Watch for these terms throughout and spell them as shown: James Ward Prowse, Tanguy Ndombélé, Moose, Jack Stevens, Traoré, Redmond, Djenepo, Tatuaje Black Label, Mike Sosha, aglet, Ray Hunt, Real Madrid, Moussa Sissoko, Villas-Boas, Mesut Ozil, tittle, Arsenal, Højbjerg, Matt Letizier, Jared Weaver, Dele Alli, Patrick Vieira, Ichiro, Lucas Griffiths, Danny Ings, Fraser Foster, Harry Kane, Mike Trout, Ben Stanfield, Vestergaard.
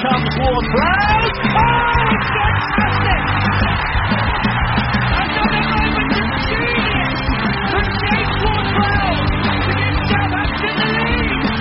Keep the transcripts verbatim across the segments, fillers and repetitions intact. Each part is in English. Comes Ward Prowse. Oh, he's going to smash it! Another moment of genius from James Ward Prowse to get Southampton the lead.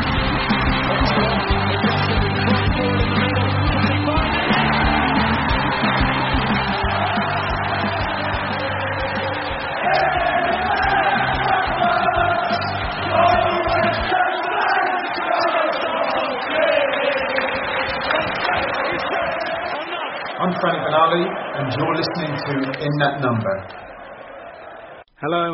I'm Franny Benali, and you're listening to In That Number. Hello,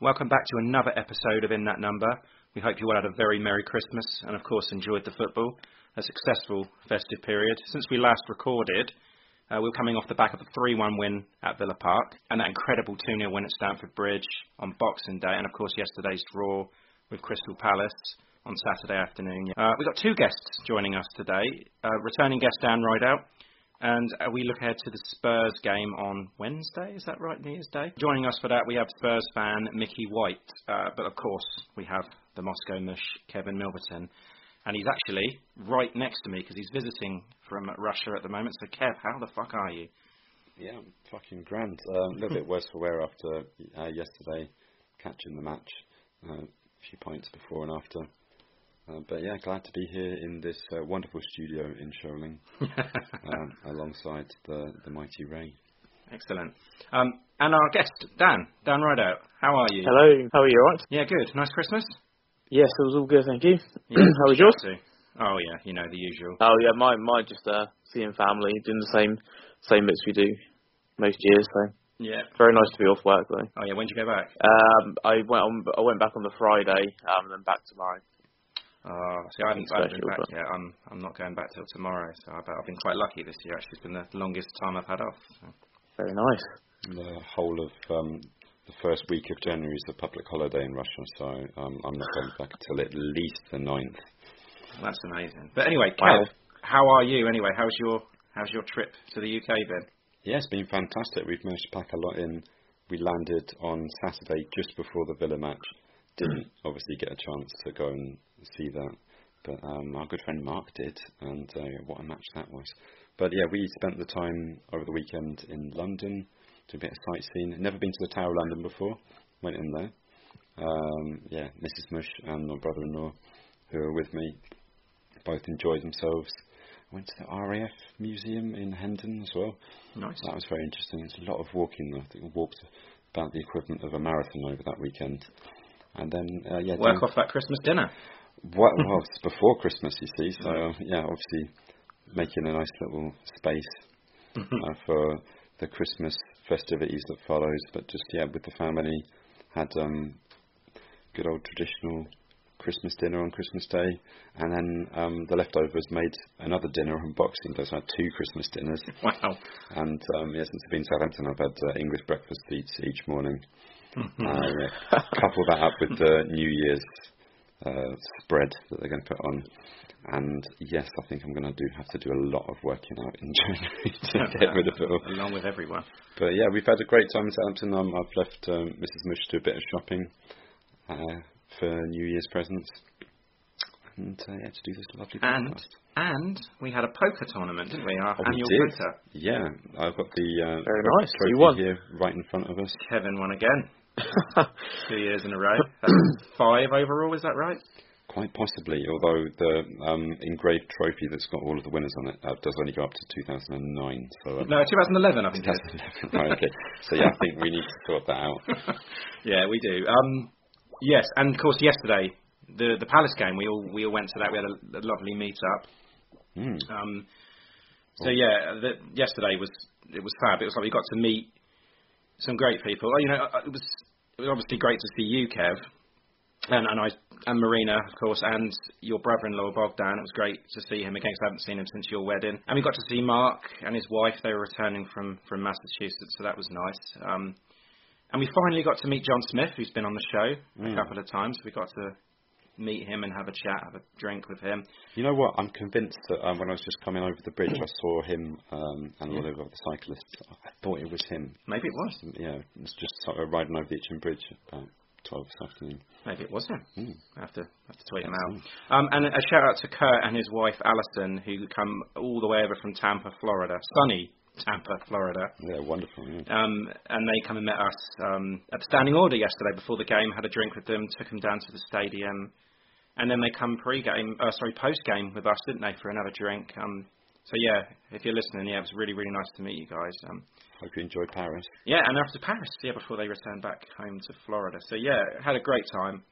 Welcome back to another episode of In That Number. We hope you all had a very Merry Christmas and, of course, enjoyed the football. A successful festive period. Since we last recorded, uh, we were coming off the back of a three one win at Villa Park and that incredible two nil win at Stamford Bridge on Boxing Day and, of course, yesterday's draw with Crystal Palace on Saturday afternoon. Uh, we've got two guests joining us today. Uh, returning guest Dan Ridout. And we look ahead to the Spurs game on Wednesday, is that right, New Year's Day? Joining us for that, we have Spurs fan Mickey White. Uh, but, of course, we have the Moscow mush, Kevin Milverton. And he's actually right next to me because he's visiting from Russia at the moment. So, Kev, how the fuck are you? Yeah, I'm fucking grand. Um, a little bit worse for wear after uh, yesterday, catching the match. Uh, a few pints before and after. Uh, but yeah, glad to be here in this uh, wonderful studio in Sholing, um, alongside the, the mighty Ray. Excellent. Um, and our guest, Dan, Dan Ridout, how are you? Hello, how are you, alright? Yeah, good. Nice Christmas? Yes, it was all good, thank you. Yeah, how was yours? Too. Oh yeah, you know, the usual. Oh yeah, my my just uh, seeing family, doing the same same bits we do most years, so. Yeah. Very nice to be off work though. Oh yeah, when did you go back? Um, I went on, I went back on the Friday, um, and then back tomorrow. Uh, see, I haven't been back yet. I'm, I'm not going back till tomorrow, so I bet I've been quite lucky this year. Actually, it's been the longest time I've had off. So. Very nice. The whole of um, the first week of January is a public holiday in Russia, so um, I'm not going back till at least the ninth. That's amazing. But anyway, Kev, wow. How are you anyway? How's your how's your trip to the U K been? Yeah, it's been fantastic. We've managed to pack a lot in. We landed on Saturday just before the Villa match. Didn't obviously get a chance to go and see that, but um, our good friend Mark did, and uh, what a match that was. But yeah, we spent the time over the weekend in London, did a bit of sightseeing. Never been to the Tower of London before, went in there. Um, yeah, Missus Mush and my brother-in-law, who are with me, both enjoyed themselves. Went to the R A F Museum in Hendon as well. Nice. That was very interesting. There's a lot of walking. I think we walked about the equivalent of a marathon over that weekend. And then, uh, yeah, work off that Christmas dinner. Well, well it's before Christmas, you see. So, yeah, obviously making a nice little space uh, for the Christmas festivities that follows. But just, yeah, with the family, had um, good old traditional Christmas dinner on Christmas Day, and then um, the leftovers made another dinner on Boxing Day. So I had two Christmas dinners. Wow! And um, yeah, since I've been in Southampton, I've had uh, English breakfast each, each morning. Mm-hmm. Uh, yeah, couple that up with the New Year's uh, spread that they're going to put on. And yes, I think I'm going to do have to do a lot of working out in January to yeah, get rid of it all. Along with everyone. But yeah, we've had a great time in Southampton. Um, I've left um, Missus Mush to a bit of shopping uh, for New Year's presents. And uh, yeah, to do this lovely and, podcast. And we had a poker tournament, didn't we? Our oh, annual we did. Poker. Yeah, I've got the uh, very nice trophy you won. Here right in front of us. Kevin won again. Two years in a row. That's five overall, is that right? Quite possibly, although the um, engraved trophy that's got all of the winners on it uh, does only go up to two thousand nine. So, um, no, two thousand eleven, I think. two thousand eleven, right, okay. So, yeah, I think we need to sort that out. Yeah, we do. Um, yes, and of course, yesterday, the the Palace game, we all we all went to that. We had a, a lovely meet-up. Mm. Um, so, yeah, the, yesterday was it was fab. It was like we got to meet some great people. Oh, you know, it was, it was obviously great to see you, Kev, and, and I... And Marina, of course, and your brother-in-law, Bogdan. It was great to see him again, because I haven't seen him since your wedding. And we got to see Mark and his wife. They were returning from, from Massachusetts, so that was nice. Um, and we finally got to meet John Smith, who's been on the show a mm. couple of times. We got to meet him and have a chat, have a drink with him. You know what? I'm convinced that um, when I was just coming over the bridge, I saw him um, and all yeah. over the cyclists. I thought it was him. Maybe it was. Yeah, it was just sort of riding over the Itchen Bridge. Uh, twelve this afternoon. Maybe it was him. Mm. I have to, I have to tweet him out. Um, and a shout out to Kurt and his wife Alison, who come all the way over from Tampa, Florida. Sunny Tampa, Florida. Yeah, wonderful. Yeah. Um, and they come and met us um, at the standing order yesterday before the game. Had a drink with them, took them down to the stadium, and then they come pre-game, uh, sorry, post-game with us, didn't they, for another drink? Um, so yeah, if you're listening, yeah, it was really, really nice to meet you guys. Um, Hope you enjoyed Paris. Yeah, and after Paris, yeah, before they returned back home to Florida. So, yeah, had a great time.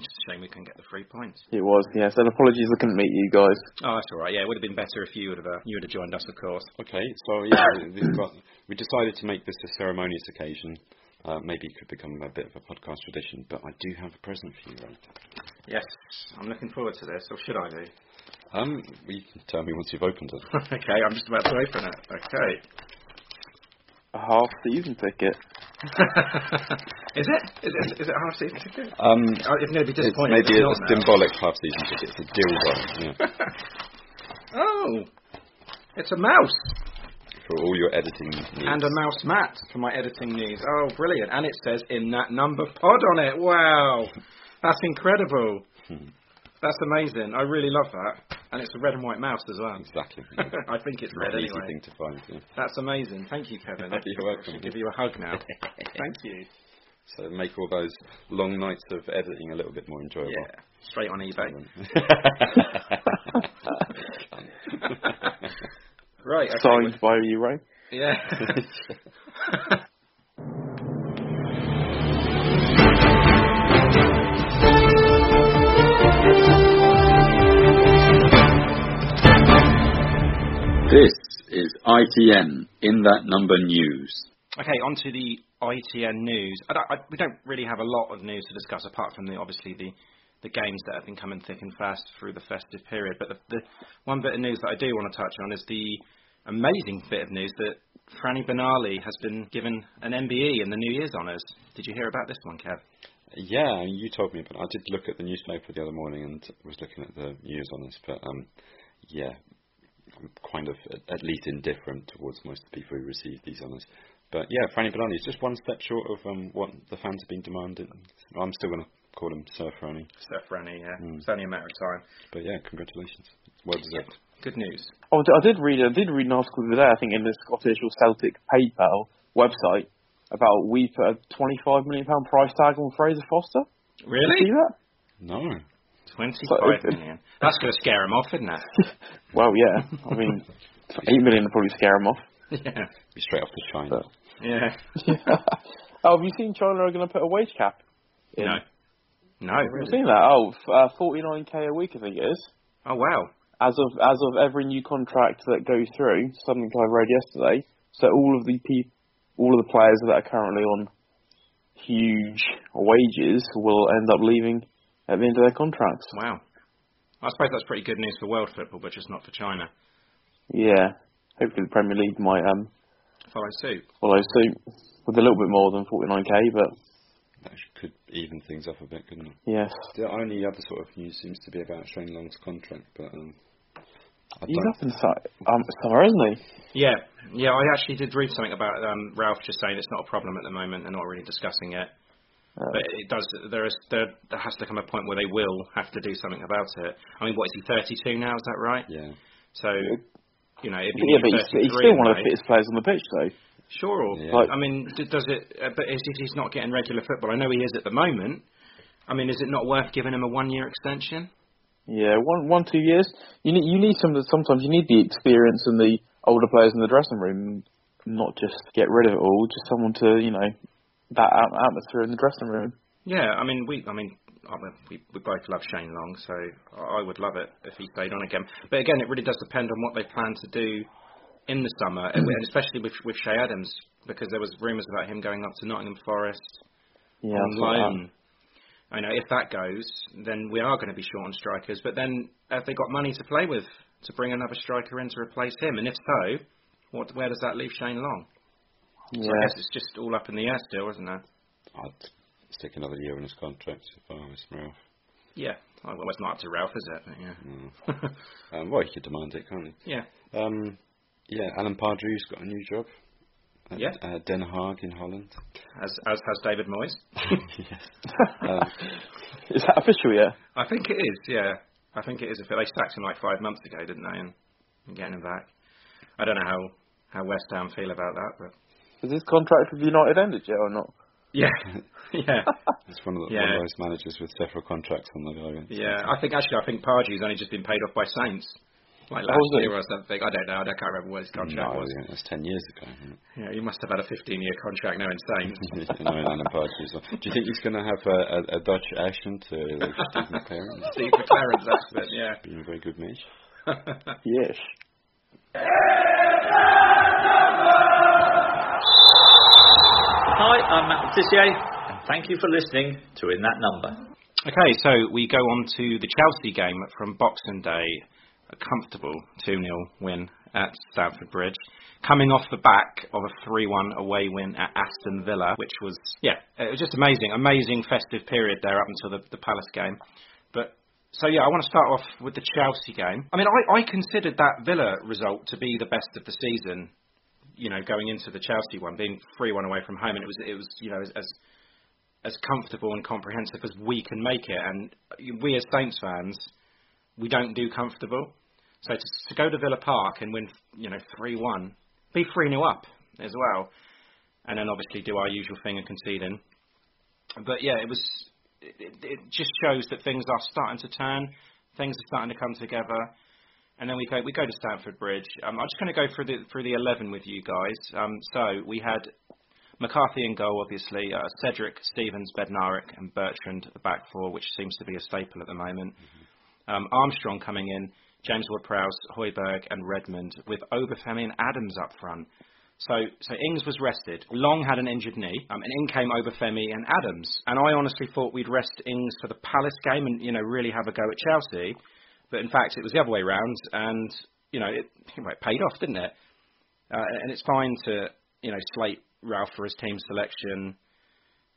It's just a shame we couldn't get the three points. It was, yes. And apologies I couldn't meet you guys. Oh, that's all right. Yeah, it would have been better if you would have uh, you would have joined us, of course. Okay, so, yeah, we've got, we decided to make this a ceremonious occasion. Uh, maybe it could become a bit of a podcast tradition, but I do have a present for you, Ray. Yes, I'm looking forward to this, or should I do? Um, you can tell me once you've opened it. Okay, I'm just about to open it. Okay. A half season ticket. Is it? Is it? Is it a half season ticket? Um, oh, it's maybe disappointing. It's maybe it's a symbolic half season ticket. It's a dildo. Yeah. Oh, it's a mouse. For all your editing needs. And a mouse mat for my editing needs. Oh, brilliant! And it says in that number pod on it. Wow, that's incredible. That's amazing. I really love that. And it's a red and white mouse as well. Exactly. Yeah. I think it's, it's red anyway. Easy thing to find, yeah. That's amazing. Thank you, Kevin. You're welcome. I'll give you a hug now. Thank you. So make all those long nights of editing a little bit more enjoyable. Yeah. Straight on eBay. Right. Okay. Signed by you, right? Yeah. This is I T N, In That Number News. Okay, on to the I T N news. I don't, I, we don't really have a lot of news to discuss, apart from the, obviously the, the games that have been coming thick and fast through the festive period. But the, the one bit of news that I do want to touch on is the amazing bit of news that Franny Benali has been given an M B E in the New Year's honours. Did you hear about this one, Kev? Yeah, you told me, but I did look at the newspaper the other morning and was looking at the news on this, but um, yeah... I'm kind of at least indifferent towards most people who receive these honours. But yeah, Franny Benali is just one step short of um, what the fans have been demanding. I'm still going to call him Sir Franny. Sir Franny, yeah. Mm. It's only a matter of time. But yeah, congratulations. Well deserved. Yeah. Good news. Oh, I did read I did read an article today, I think, in the Scottish or Celtic PayPal website about we put a twenty-five million pounds price tag on Fraser Foster. Really? Did you see that? No. twenty-five million. That's going to scare him off, isn't it? Well, yeah. I mean, eight million will probably scare him off. Yeah. Be straight off to China. But, yeah. yeah. Oh, have you seen China are going to put a wage cap in? No. No. Have really? You seen that? Oh, uh, forty-nine K a week, I think it is. Oh, wow. As of as of every new contract that goes through, something I read yesterday, so all of the pe- all of the players that are currently on huge wages will end up leaving at the end of their contracts. Wow. I suppose that's pretty good news for world football, but just not for China. Yeah. Hopefully the Premier League might um, follow suit. Follow suit with a little bit more than forty-nine K, but... That could even things up a bit, couldn't it? Yes. The only other sort of news seems to be about Shane Long's contract, but... Um, I He's up in um, summer, isn't he? Yeah. Yeah, I actually did read something about um, Ralph just saying it's not a problem at the moment, they're not really discussing it. Uh, but it does. There is. There, there has to come a point where they will have to do something about it. I mean, what is he? Thirty-two now? Is that right? Yeah. So, you know, if yeah, but he's still one of the fittest players on the pitch, though. Sure. Yeah. Like, I mean, does it? Uh, but is, if he's not getting regular football, I know he is at the moment. I mean, is it not worth giving him a one-year extension? Yeah, one, one, two years. You need. You need some. Sometimes you need the experience and the older players in the dressing room, not just get rid of it all. Just someone to, you know. That atmosphere in the dressing room. Yeah, I mean, we, I mean, we, we both love Shane Long, so I would love it if he stayed on again. But again, it really does depend on what they plan to do in the summer, and especially with with Shea Adams, because there was rumours about him going up to Nottingham Forest yeah, on loan. I know if that goes, then we are going to be short on strikers. But then, have they got money to play with to bring another striker in to replace him? And if so, what where does that leave Shane Long? Yeah. So I guess it's just all up in the air still, isn't it? I'd stick another year in his contract if I was Ralph. Yeah. Oh, well, it's not up to Ralph, is it? But yeah. No. um, well, he could demand it, can't he? Yeah. Um, yeah, Alan Pardew's got a new job at yeah. uh, Den Haag in Holland. As as has David Moyes. Yes. um, is that official yet? I think it is, yeah. I think it is. They sacked him like five months ago, didn't they? And, and getting him back. I don't know how, how West Ham feel about that, but... Has his contract with United ended yet or not? Yeah, yeah. It's one of, the, yeah. one of those managers with several contracts on the go. Yeah, I think actually, I think Pardew's only just been paid off by Saints, like last oh, year it? or something. I don't know. I can't remember what his contract no, was. Yeah, that's ten years ago. Yeah, he must have had a fifteen-year contract now in Saints. You know, in Alan Pardew's. Do you think he's going to have a, a, a Dutch accent to like Steve McLaren? Steve McLaren's accent, yeah. Being a very good match. Yes. Hi, I'm Matt Letizier, and thank you for listening to In That Number. Okay, so we go on to the Chelsea game from Boxing Day. A comfortable two nil win at Stamford Bridge. Coming off the back of a three one away win at Aston Villa, which was, yeah, it was just amazing. Amazing festive period there up until the, the Palace game. But, so yeah, I want to start off with the Chelsea game. I mean, I, I considered that Villa result to be the best of the season. You know, going into the Chelsea one, being three one away from home, and it was, it was, you know, as as comfortable and comprehensive as we can make it. And we as Saints fans, we don't do comfortable. So to, to go to Villa Park and win, you know, three one, be three nil up as well, and then obviously do our usual thing and conceding. But yeah, it was. It, it just shows that things are starting to turn. Things are starting to come together. And then we go we go to Stamford Bridge. Um, I'm just going to go through the through the eleven with you guys. Um, so we had McCarthy in goal, obviously. Uh, Cedric, Stevens, Bednarik, and Bertrand at the back four, which seems to be a staple at the moment. Mm-hmm. Um, Armstrong coming in, James Ward-Prowse, Højbjerg, and Redmond with Obafemi and Adams up front. So so Ings was rested. Long had an injured knee, um, and in came Obafemi and Adams. And I honestly thought we'd rest Ings for the Palace game and, you know, really have a go at Chelsea. But in fact, it was the other way round, and you know it, it paid off, didn't it? Uh, and it's fine to you know slate Ralph for his team selection,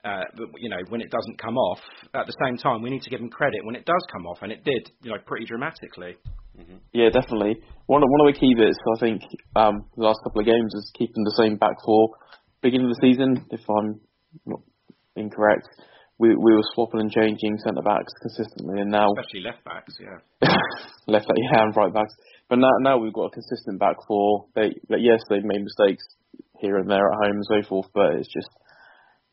uh, but you know when it doesn't come off. At the same time, we need to give him credit when it does come off, and it did, you know, pretty dramatically. Mm-hmm. Yeah, definitely. One of, one of the key bits I think um, the last couple of games is keeping the same back four. Beginning of the season, if I'm not incorrect. We we were swapping and changing centre backs consistently, and now especially left backs, yeah, left back, yeah, and right backs. But now now we've got a consistent back four. They, but yes, they've made mistakes here and there at home and so forth, but it's just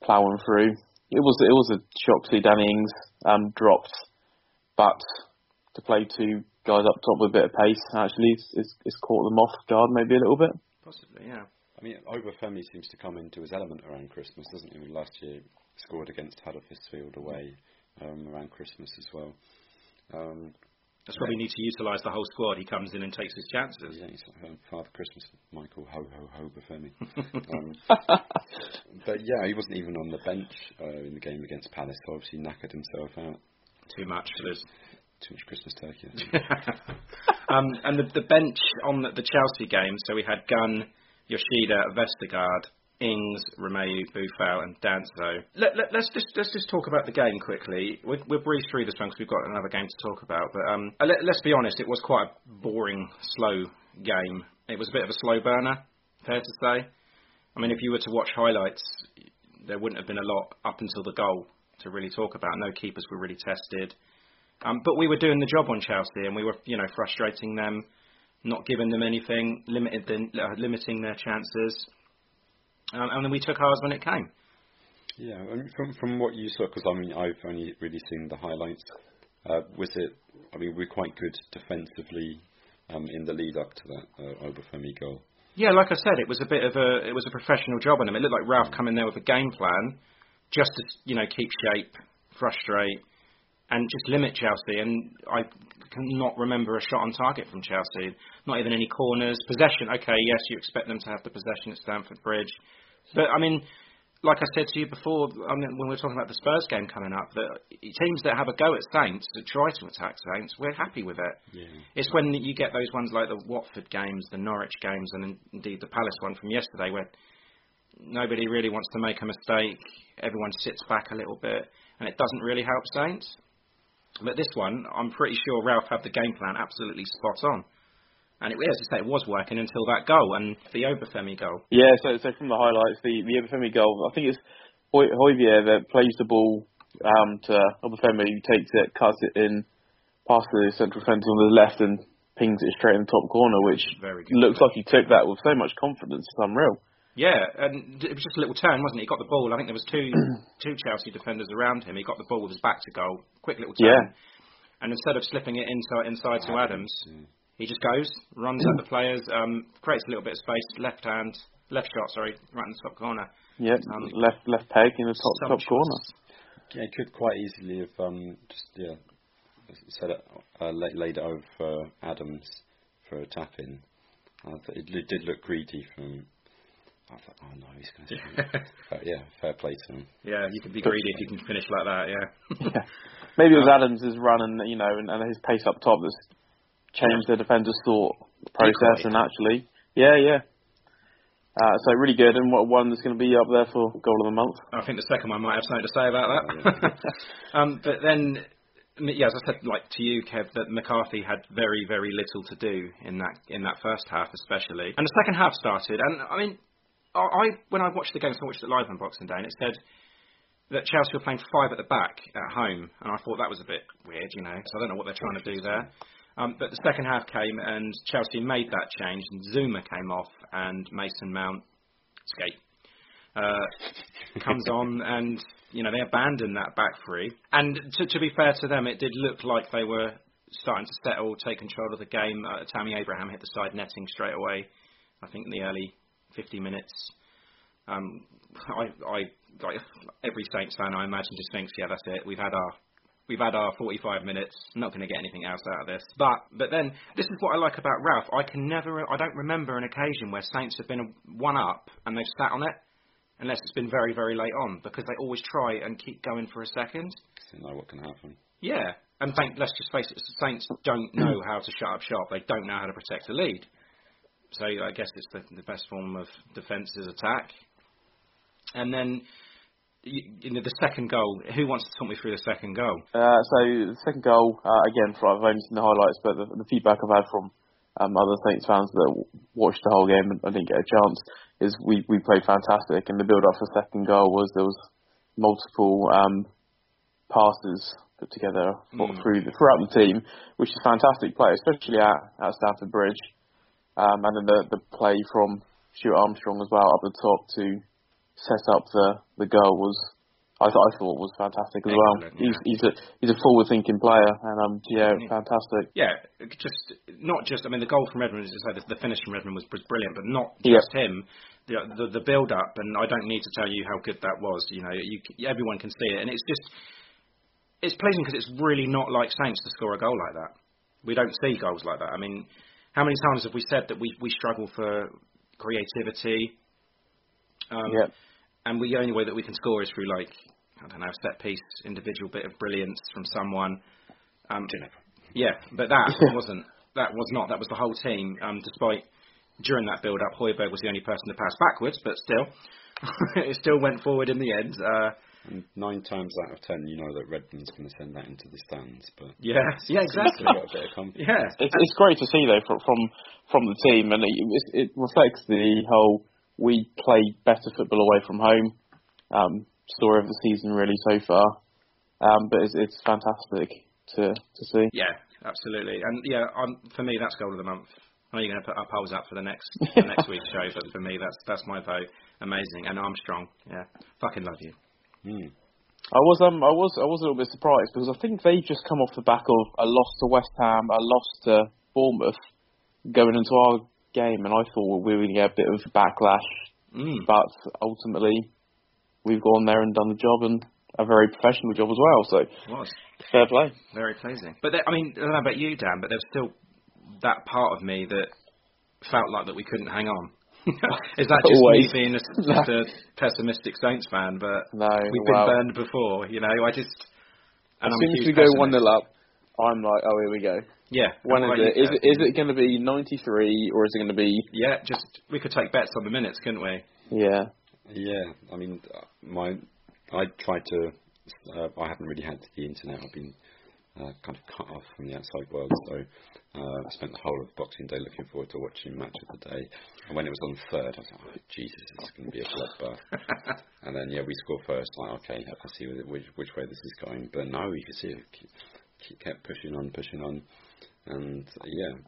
ploughing through. It was it was a shock to see Danny Ings um, dropped, but to play two guys up top with a bit of pace actually it's it's caught them off guard maybe a little bit. Possibly, yeah. I mean, Obafemi seems to come into his element around Christmas, doesn't he? Last year. Scored against Huddersfield away um, around Christmas as well. Um, That's why we need to utilise the whole squad. He comes in and takes his chances. Yeah, he's like, um, Father Christmas, Michael Ho Ho Ho Bafemi. um, but yeah, he wasn't even on the bench uh, in the game against Palace. So obviously knackered himself out. Too much. There's too much Christmas turkey. um, and the, the bench on the, the Chelsea game, so we had Gunn, Yoshida, Vestergaard, Ings, Romeu, Boufal and Danso. Let, let, let's just let's just talk about the game quickly. We'll, we'll breeze through this one because we've got another game to talk about. But um, let, let's be honest, it was quite a boring, slow game. It was a bit of a slow burner, fair to say. I mean, if you were to watch highlights, there wouldn't have been a lot up until the goal to really talk about. No keepers were really tested. Um, but we were doing the job on Chelsea and we were, you know, frustrating them, not giving them anything, limited the, uh, limiting their chances. Um, and then we took ours when it came. Yeah, I mean, from from what you saw, because I mean, I've only really seen the highlights. Uh, was it? I mean, we're quite good defensively um, in the lead up to that uh, Obafemi goal. Yeah, like I said, it was a bit of a it was a professional job on him. It looked like Ralph come in there with a game plan, just to you know keep shape, frustrate, and just limit Chelsea. And I cannot remember a shot on target from Chelsea. Not even any corners. Possession, okay, yes, you expect them to have the possession at Stamford Bridge. But, I mean, like I said to you before, I mean, when we were talking about the Spurs game coming up, that teams that have a go at Saints, that try to attack Saints, we're happy with it. Yeah. It's when you get those ones like the Watford games, the Norwich games, and indeed the Palace one from yesterday, where nobody really wants to make a mistake, everyone sits back a little bit, and it doesn't really help Saints. But this one, I'm pretty sure Ralph had the game plan absolutely spot on. And it, as I say, it was working until that goal and the Obafemi goal. Yeah, so so from the highlights, the, the Obafemi goal, I think it's Højbjerg that plays the ball um, to Obafemi, who takes it, cuts it in, passes the central defence on the left and pings it straight in the top corner, which Very good looks play. Like he took that with so much confidence. It's unreal. Yeah, and it was just a little turn, wasn't it? He got the ball. I think there was two two Chelsea defenders around him. He got the ball with his back to goal. Quick little turn. Yeah. And instead of slipping it inside, inside to Adams, mm. he just goes, runs at the players, um, creates a little bit of space, left hand, left shot, sorry, right in the top corner. Yeah, um, left left peg in the top top shots. corner. Yeah, he could quite easily have um, just yeah set it, uh, laid it over Adams for a tap-in. Uh, it did look greedy from... I thought, oh no, he's going to shoot. uh, yeah, fair play to him. Yeah, you can be greedy if you can finish like that. Yeah. yeah. Maybe it was um, Adams' run and you know and, and his pace up top that's changed the defender's thought process and actually, yeah, yeah. Uh, so really good, and what one that's going to be up there for goal of the month? I think the second one might have something to say about that. um, but then, yeah, as I said, like to you, Kev, that McCarthy had very, very little to do in that in that first half, especially, and the second half started, and I mean. I when I watched the game, so I watched it live on Boxing Day, and it said that Chelsea were playing five at the back at home, and I thought that was a bit weird, you know, so I don't know what they're trying to do there. Um, but the second half came, and Chelsea made that change, and Zuma came off, and Mason Mount, skate, uh, comes on, and, you know, they abandoned that back three. And to, to be fair to them, it did look like they were starting to settle, take control of the game. Uh, Tammy Abraham hit the side netting straight away, I think, in the early... fifty minutes. Um, I, I, like every Saints fan, I imagine, just thinks, yeah, that's it. We've had our, we've had our forty-five minutes. I'm not going to get anything else out of this. But, but then this is what I like about Ralph. I can never, I don't remember an occasion where Saints have been one up and they've sat on it, unless it's been very, very late on, because they always try and keep going for a second. They know what can happen. Yeah, and think, let's just face it, Saints don't know how to shut up shop. They don't know how to protect the lead. So I guess it's the, the best form of defence is attack. And then you know, the second goal, who wants to talk me through the second goal? Uh, so the second goal, uh, again, for, I've only seen the highlights, but the, the feedback I've had from um, other Saints fans that watched the whole game and I didn't get a chance is we, we played fantastic. And the build-up for the second goal was there was multiple um, passes put together mm. through the, throughout the team, which is fantastic play, especially at, at Stamford Bridge. Um, and then the, the play from Stuart Armstrong as well up the top to set up the, the goal was, I, th- I thought, was fantastic as well. Yeah. He's, he's a he's a forward-thinking player, and um, yeah, yeah, fantastic. Yeah, just not just. I mean, the goal from Redmond, as I said, the finish from Redmond was brilliant, but not just yeah. him. The, the the build-up, and I don't need to tell you how good that was. You know, you, everyone can see it, and it's just it's pleasing because it's really not like Saints to score a goal like that. We don't see goals like that. I mean. How many times have we said that we we struggle for creativity? Um, yep. And we, the only way that we can score is through like I don't know, set piece, individual bit of brilliance from someone. Um, yeah, but that wasn't. That was not. That was the whole team. Um, despite during that build-up, Højbjerg was the only person to pass backwards, but still, it still went forward in the end. Uh, and nine times out of ten, you know that Redmond's going to send that into the stands. But yeah, yeah, exactly. Got a bit of confidence. Yeah, it's, it's great to see though from from the team, and it, it reflects the whole we play better football away from home um, story of the season really so far. Um, but it's, it's fantastic to to see. Yeah, absolutely, and yeah, um, for me that's goal of the month. I know you're going to put our polls up for the next the next week's show, but for me that's that's my vote. Amazing, and Armstrong, yeah, fucking love you. Mm. I was um I was I was a little bit surprised because I think they've just come off the back of a loss to West Ham, a loss to Bournemouth, going into our game, and I thought we were going to get a bit of backlash, mm. but ultimately we've gone there and done the job, and a very professional job as well. So it was fair play, very pleasing. But there, I mean, I don't know about you, Dan, but there's still that part of me that felt like that we couldn't hang on. Is that just always me being a, just a pessimistic Saints fan? But no, we've been well. burned before, you know. I just and as I'm soon as we pessimist. go one nil up, I'm like, oh, here we go. Yeah, when is it? Is, is it going to be ninety-three or is it going to be? Yeah, just we could take bets on the minutes, couldn't we? Yeah, yeah. I mean, my I tried to. Uh, I haven't really had the internet. I've been uh, kind of cut off from the outside world, so. Uh, I spent the whole of Boxing Day looking forward to watching Match of the Day. And when it was on third, I was like, oh, Jesus, it's going to be a bloodbath. And then, yeah, we score first. Like, okay, I see which, which way this is going. But no, you could see it keep, kept pushing on, pushing on. And, uh, yeah.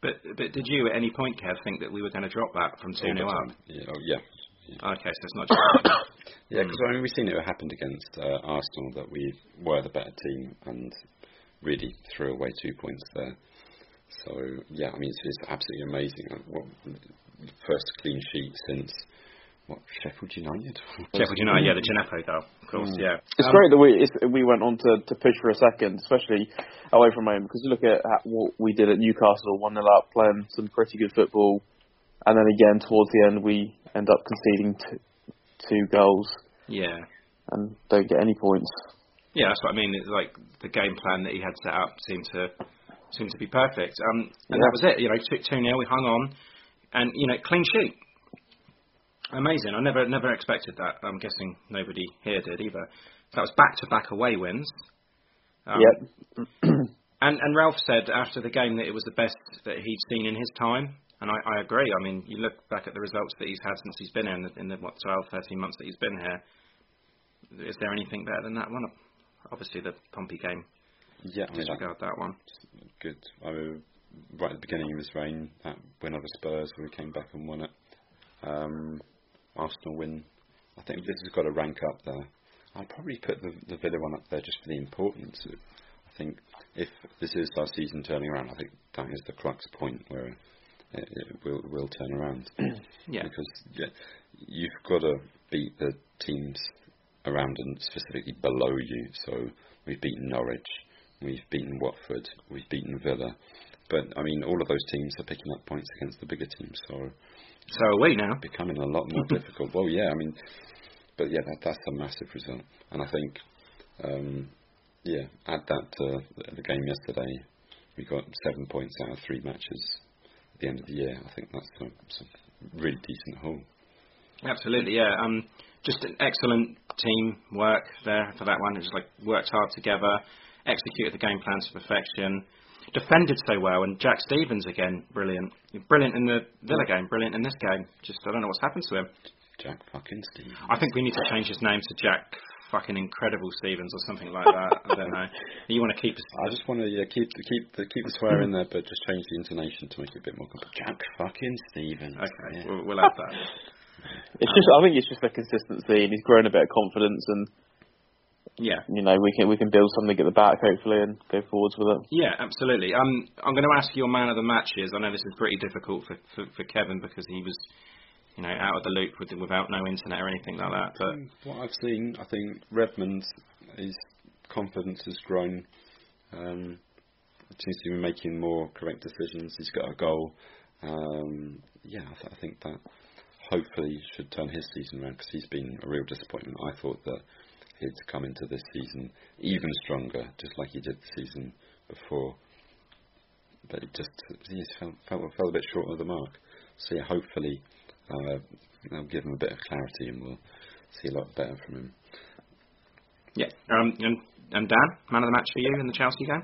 But but did you at any point, Kev, think that we were going to drop that from two nil up? Yeah, oh, yeah, yeah. Okay, so it's not just yeah, because I mean, we've seen it happened against uh, Arsenal, that we were the better team and really threw away two points there. So, yeah, I mean, it's, it's absolutely amazing. Like, what, first clean sheet since, what, Sheffield United? Sheffield United, yeah, the Djenepo goal, of course, mm. yeah. It's um, great that we it's, we went on to, to push for a second, especially away from home, because you look at what we did at Newcastle, one nil up, playing some pretty good football, and then again, towards the end, we end up conceding t- two goals. Yeah. And don't get any points. Yeah, that's what I mean. It's like the game plan that he had set up seemed to seemed to be perfect. Um, and yeah. that was it. You know, two nil, we hung on, and you know, clean sheet. Amazing. I never never expected that. I'm guessing nobody here did either. So that was back to back away wins. Um, yep. and and Ralph said after the game that it was the best that he'd seen in his time, and I, I agree. I mean, you look back at the results that he's had since he's been here in the, in the what twelve, thirteen months that he's been here. Is there anything better than that one? Obviously, the Pompey game. Yeah, I disregard that, that one. Good. I mean, right at the beginning of this reign, that win over Spurs, we came back and won it. Um, Arsenal win. I think this has got to rank up there. I'd probably put the, the Villa one up there just for the importance. I think if this is our season turning around, I think that is the crux point where it, it will, will turn around. Yeah. Because yeah, you've got to beat the teams around and specifically below you. So we've beaten Norwich, we've beaten Watford, we've beaten Villa. But, I mean, all of those teams are picking up points against the bigger teams. So so are we now. It's becoming a lot more difficult. Well, yeah, I mean, but yeah, that, that's a massive result. And I think, um, yeah, add that to the game yesterday. We got seven points out of three matches at the end of the year. I think that's a, a really decent haul. Absolutely, yeah. Um, just an excellent team work there for that one. It just like worked hard together, executed the game plans to perfection, defended so well, and Jack Stevens again, brilliant. Brilliant in the Villa game, brilliant in this game. Just, I don't know what's happened to him. Jack fucking Stevens. I think we need to change his name to Jack fucking Incredible Stevens or something like that. I don't know. You want to keep... I just want to yeah, keep keep the, keep the swear in there, but just change the intonation to make it a bit more complicated. Jack fucking Stevens. Okay, yeah. we'll, we'll add that. It's just, I think it's just the consistency, and he's grown a bit of confidence, and yeah, you know, we can we can build something at the back hopefully and go forwards with it. Yeah, absolutely. Um, I'm going to ask your man of the matches. I know this is pretty difficult for, for, for Kevin because he was, you know, out of the loop with, without no internet or anything like that. But what I've seen, I think Redmond, his confidence has grown. Um, seems to be making more correct decisions. He's got a goal. Um, yeah, I, th- I think that. Hopefully should turn his season around because he's been a real disappointment. I thought that he'd come into this season even stronger, just like he did the season before. But it just he just fell, fell, fell a bit short of the mark. So yeah, hopefully uh, they'll give him a bit of clarity and we'll see a lot better from him. Yeah, um, and, and Dan, man of the match for you in the Chelsea game?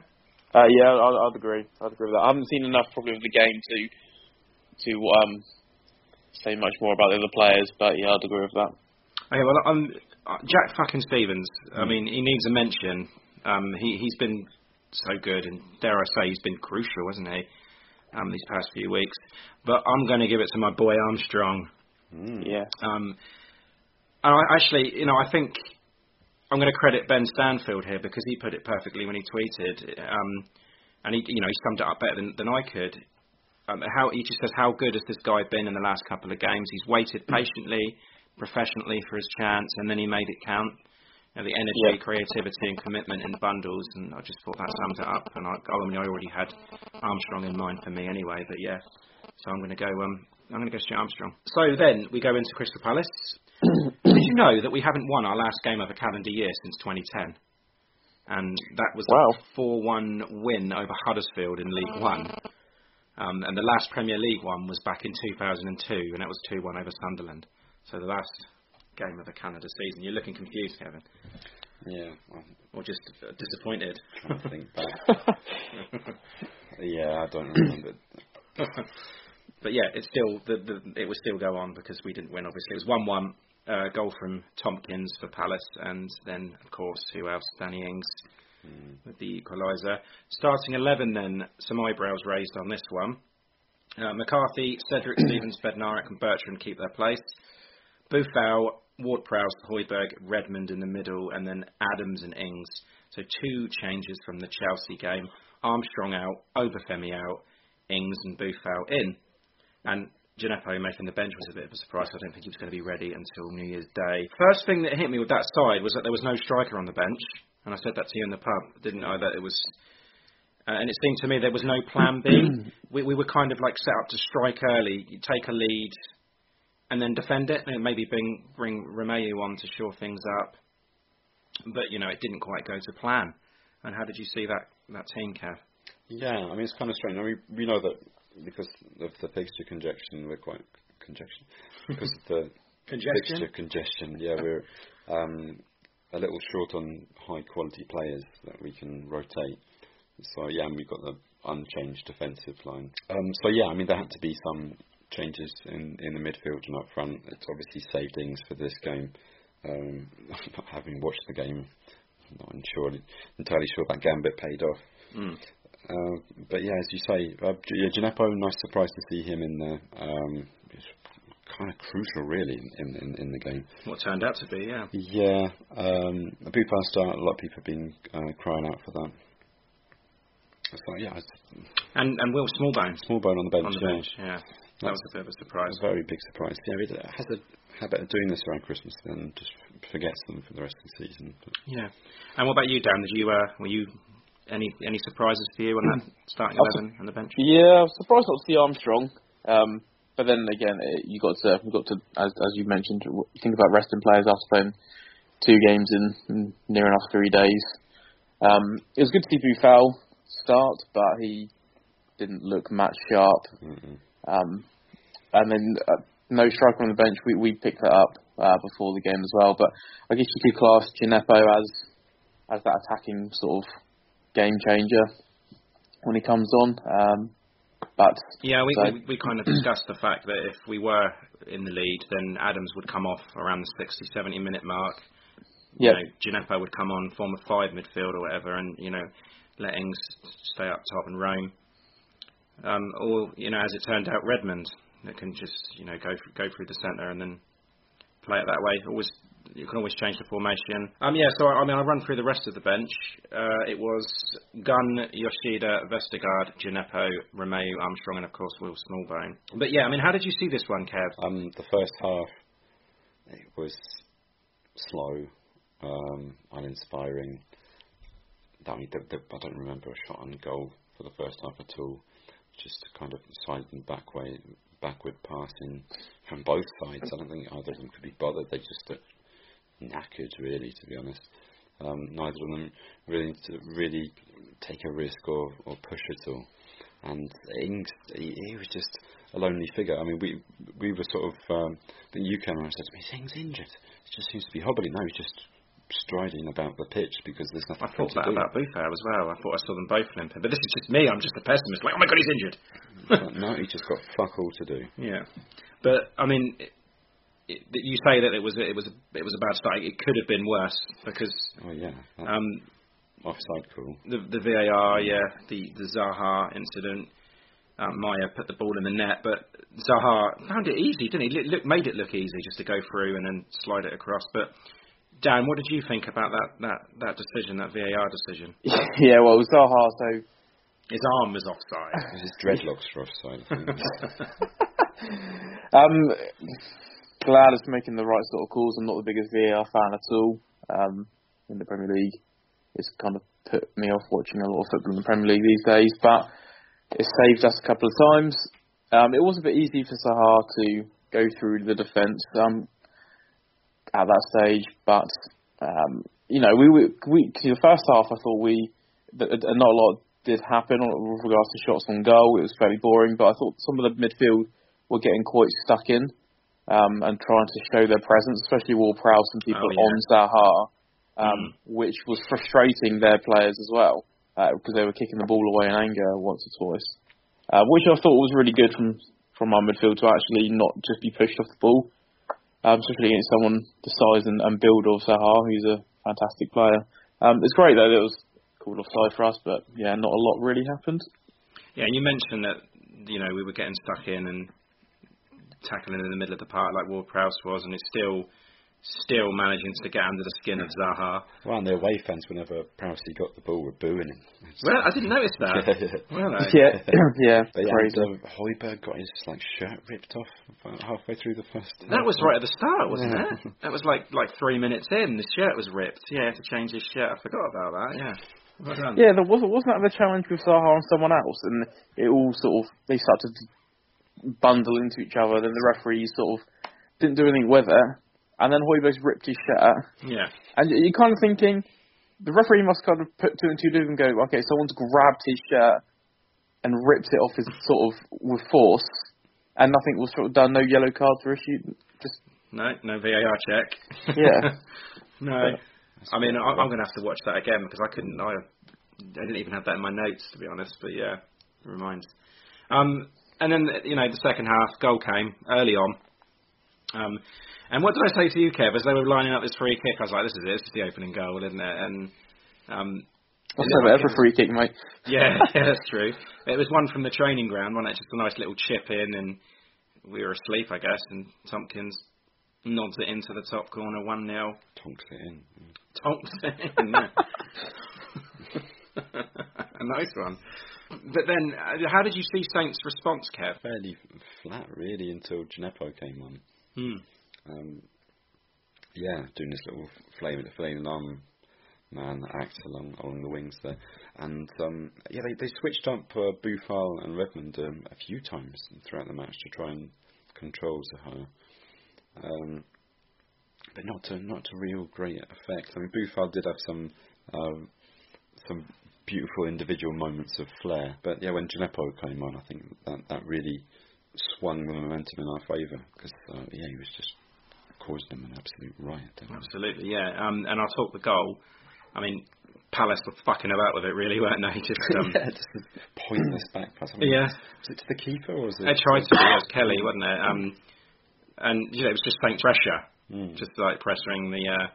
Uh, yeah, I'd, I'd agree. I'd agree with that. I haven't seen enough probably of the game to to um, say much more about the other players, but yeah, I'd agree with that. Okay, well, um, Jack fucking Stevens. I mean, he needs a mention. Um, he he's been so good, and dare I say, he's been crucial, hasn't he? Um, these past few weeks. But I'm going to give it to my boy Armstrong. Mm. Yeah. Um, and I actually, you know, I think I'm going to credit Ben Stanfield here because he put it perfectly when he tweeted, um, and he, you know, he summed it up better than, than I could. Um, how he just says, how good has this guy been in the last couple of games? He's waited patiently, professionally for his chance, and then he made it count. You know, the energy, yeah. creativity, and commitment in bundles, and I just thought that sums it up. And I, I mean, I already had Armstrong in mind for me anyway, but yeah. So I'm going to go. Um, I'm going to go straight Armstrong. So then we go into Crystal Palace. Did you know that we haven't won our last game of a calendar year since twenty ten? And that was wow. a four one win over Huddersfield in League One. Um, and the last Premier League one was back in two thousand two, and that was two one over Sunderland. So the last game of the calendar season. You're looking confused, Kevin. Yeah. Well, or just disappointed. Trying to think back. Yeah, I don't remember. But yeah, it's still the, the it will still go on because we didn't win. Obviously, it was one one. Uh, goal from Tompkins for Palace, and then of course, who else? Danny Ings mm. with the equaliser. Starting eleven, then some eyebrows raised on this one. Uh, McCarthy, Cedric Stevens, Bednarik, and Bertrand keep their place. Boufal, Ward-Prowse, Højbjerg, Redmond in the middle, and then Adams and Ings. So two changes from the Chelsea game. Armstrong out, Obafemi out, Ings and Boufal in. And Djenepo making the bench was a bit of a surprise. I don't think he was going to be ready until New Year's Day. First thing that hit me with that side was that there was no striker on the bench. And I said that to you in the pub, didn't I? That it was... Uh, and it seemed to me there was no plan B. we, we were kind of like set up to strike early, you take a lead and then defend it, and maybe bring, bring Romelu on to shore things up. But, you know, it didn't quite go to plan. And how did you see that, that team, Kev? Yeah, I mean, it's kind of strange. I mean, we know that... Because of the fixture congestion, we're quite congestion. Because of the congestion? fixture congestion, yeah, we're um, a little short on high quality players that we can rotate. So yeah, and we've got the unchanged defensive line. Um, so yeah, I mean there had to be some changes in, in the midfield and up front. It's obviously saved Ings for this game. Um, not having watched the game, I'm not sure, entirely sure that gambit paid off. Mm. Uh, but yeah, as you say, uh, Djenepo, nice surprise to see him in there. Um, it's kind of crucial, really, in, in, in the game. What turned out to be, yeah. Yeah, um, a Boufal start. A lot of people have been uh, crying out for that. So yeah, and and Will Smallbone, Smallbone on the bench, on the yeah. bench, yeah. That That's was a bit of a surprise. A very big surprise. Yeah, it has a habit of doing this around Christmas and just forgets them for the rest of the season. But. Yeah, and what about you, Dan? Did you uh, were you? Any any surprises for you on that starting eleven on the bench? Yeah, I was surprised not to see Armstrong, um, but then again, it, you got to you got to as as you mentioned, think about resting players after playing two games in, in near enough three days. Um, it was good to see Boufal start, but he didn't look match sharp. Mm-hmm. Um, and then uh, no striker on the bench. We we picked that up uh, before the game as well. But I guess you could class Djenepo as as that attacking sort of game changer when he comes on, um, but yeah, we, so. we we kind of discussed the fact that if we were in the lead, then Adams would come off around the sixty, seventy minute mark. Yeah, you know, Djenepo would come on, form a five midfield or whatever, and you know, let Ings stay up top and roam. Um, or you know, as it turned out, Redmond that can just you know go go through the centre and then play it that way. Always. You can always change the formation. Um, yeah, so I, I mean, I'll run through the rest of the bench. Uh, it was Gunn, Yoshida, Vestergaard, Djenepo, Romelu, Armstrong, and of course Will Smallbone. But yeah, I mean, how did you see this one, Kev? Um, the first half, it was slow, um, uninspiring. I mean, the, the, I don't remember a shot on goal for the first half at all. Just kind of side and back way, backward passing from both sides. I don't think either of them could be bothered. They just. Uh, knackered, really, to be honest. Um, neither of them really to really take a risk or, or push at all. And Ings, he, he was just a lonely figure. I mean, we we were sort of, um, then you came around and said to me, "Is Ings injured? He just seems to be hobbling." No, he's just striding about the pitch because there's nothing I thought that do. About Boufal as well. I thought I saw them both limping. But this is just me. I'm just a pessimist. Like, oh my God, he's injured. But no, he just got fuck all to do. Yeah. But, I mean... It, you say that it was it was it was a bad start. It could have been worse because oh yeah, um, offside call. The, the V A R, yeah, the, the Zaha incident. Um, Maya put the ball in the net, but Zaha found it easy, didn't he? Look, made it look easy just to go through and then slide it across. But Dan, what did you think about that that, that decision, that V A R decision? Yeah, well, Zaha, so his arm was offside. His dreadlocks were offside. I think. um. Glad it's making the right sort of calls. I'm not the biggest V A R fan at all. Um, in the Premier League, it's kind of put me off watching a lot of football in the Premier League these days. But it saved us a couple of times. Um, it was a bit easy for Zaha to go through the defence um, at that stage. But um, you know, we were we the first half. I thought we that not a lot did happen with regards to shots on goal. It was fairly boring. But I thought some of the midfield were getting quite stuck in. Um, and trying to show their presence, especially Ward-Prowse and people oh, yeah. on Zaha, um, mm. which was frustrating their players as well, uh, because they were kicking the ball away in anger once or twice, uh, which I thought was really good from, from our midfield to actually not just be pushed off the ball, um, especially against someone the size and, and build of Zaha, who's a fantastic player. Um, it's great, though, that it was called offside for us, but, yeah, not a lot really happened. Yeah, and you mentioned that, you know, we were getting stuck in and tackling in the middle of the park like Ward-Prowse was, and it's still still managing to get under the skin yeah. of Zaha. Well, and the away fans, whenever Prowse got the ball, were booing him. Well, I didn't notice that. Well, I... Yeah, yeah. But yeah, um, Højbjerg got his like shirt ripped off halfway through the first. That half. Was right at the start, wasn't yeah. it? That was like like three minutes in. The shirt was ripped. Yeah, he had to change his shirt. I forgot about that. Yeah. Well done. Yeah, there was wasn't that the challenge with Zaha and someone else, and it all sort of they started. To bundle into each other, then the referee sort of didn't do anything with it, and then Højbjerg's ripped his shirt. Yeah. And you're kind of thinking, the referee must kind of put two and two together and go, okay, someone's grabbed his shirt and ripped it off his sort of with force, and nothing was sort of done, no yellow cards were issued. Just no, no V A R check. Yeah. No. But, I mean, I, I'm going to have to watch that again because I couldn't, I, I didn't even have that in my notes, to be honest, but yeah, it reminds. Um, And then, you know, the second half, goal came early on. Um, and what did I say to you, Kev? As they were lining up this free kick, I was like, this is it. This is the opening goal, isn't it? And um, I'll say about every free kick, mate. Yeah, yeah, that's true. It was one from the training ground, wasn't it? Just a nice little chip in, and we were asleep, I guess, and Tompkins nods it into the top corner, one nil. Tonks it in. Tonks it in, yeah. A nice one. But then, uh, how did you see Saints' response, Kev? Fairly flat, really, until Djenepo came on. Hmm. Um, yeah, doing this little flame, flame arm man act along along the wings there, and um, yeah, they, they switched up uh, Boufal and Redmond um, a few times throughout the match to try and control Zaha, um, but not to not to real great effect. I mean, Boufal did have some um, some. beautiful individual moments of flair, but yeah, when Djenepo came on, I think that, that really swung the momentum in our favour because uh, yeah, he was just causing them an absolute riot. Absolutely, he? yeah. Um, and I'll talk the goal. I mean, Palace were fucking about with it, really, weren't they? Just, um, yeah, just a pointless back pass. I mean, yeah, was it to the keeper or was it? It tried to be as Kelly, wasn't it? Um, and you know, it was just faint pressure, mm. just like pressuring the, uh,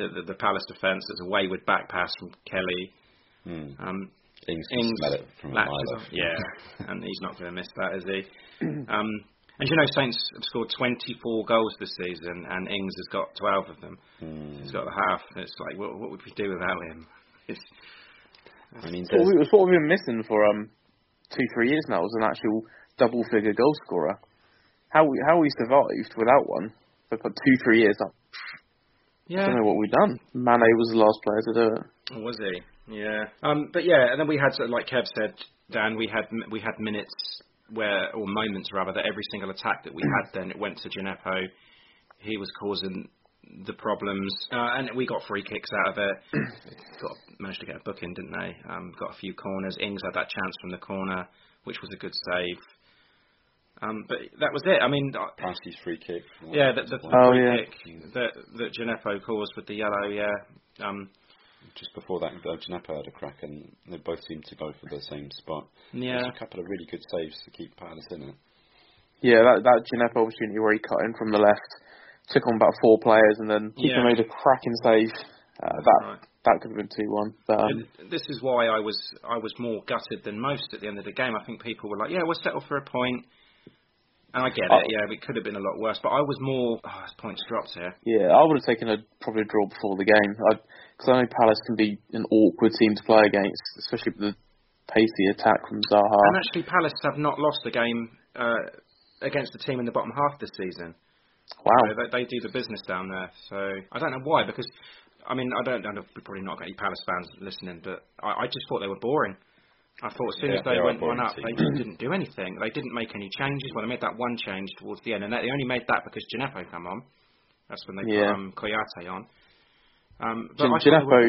the the the Palace defence. It's a wayward back pass from Kelly. Mm. Um, Ings can Ings smell it from a mile off. Yeah, and he's not going to miss that, is he? Um, and you know, Saints have scored twenty-four goals this season, and Ings has got twelve of them. Mm. He's got the half. And it's like, what, what would we do without him? It's, I mean, what we, what we've been missing for um, two, three years now is an actual double-figure goal scorer. How we, how we survived without one for two, three years? Like, yeah. I don't know what we've done. Mané was the last player to do it. Oh, was he? Yeah, um, but yeah, and then we had, sort of, like Kev said, Dan, we had we had minutes where, or moments rather, that every single attack that we had, then it went to Djenepo. He was causing the problems. Uh, and we got free kicks out of it. got, managed to get a book in, didn't they? Um, got a few corners. Ings had that chance from the corner, which was a good save. Um, but that was it. I mean, Pansky's free kick. Yeah, the, the, the oh, free yeah. kick that, that Djenepo caused with the yellow, yeah. Um, Just before that, uh, Djenepo had a crack, and they both seemed to go for the same spot. Yeah. There's a couple of really good saves to keep Palace in it. Yeah, that, that Djenepo opportunity where he cut in from the left, took on about four players, and then yeah. made a cracking save. Uh, that right. that could have been two one. But, um, this is why I was I was more gutted than most at the end of the game. I think people were like, yeah, we'll settle for a point. And I get it, I, yeah, it could have been a lot worse. But I was more, oh, this point's dropped here. Yeah, I would have taken a probably a draw before the game. Because I, I know Palace can be an awkward team to play against, especially with the pacey attack from Zaha. And actually, Palace have not lost a game uh, against the team in the bottom half this season. Wow. So they, they do the business down there. So I don't know why, because, I mean, I don't know, we've probably not got any Palace fans listening, but I, I just thought they were boring. I thought as soon yeah, as they, they went one up, team. They just didn't do anything. They didn't make any changes. Well, they made that one change towards the end, and they only made that because Djenepo came on. That's when they yeah. put um, Koyate on. Um, but G- I, Djenepo,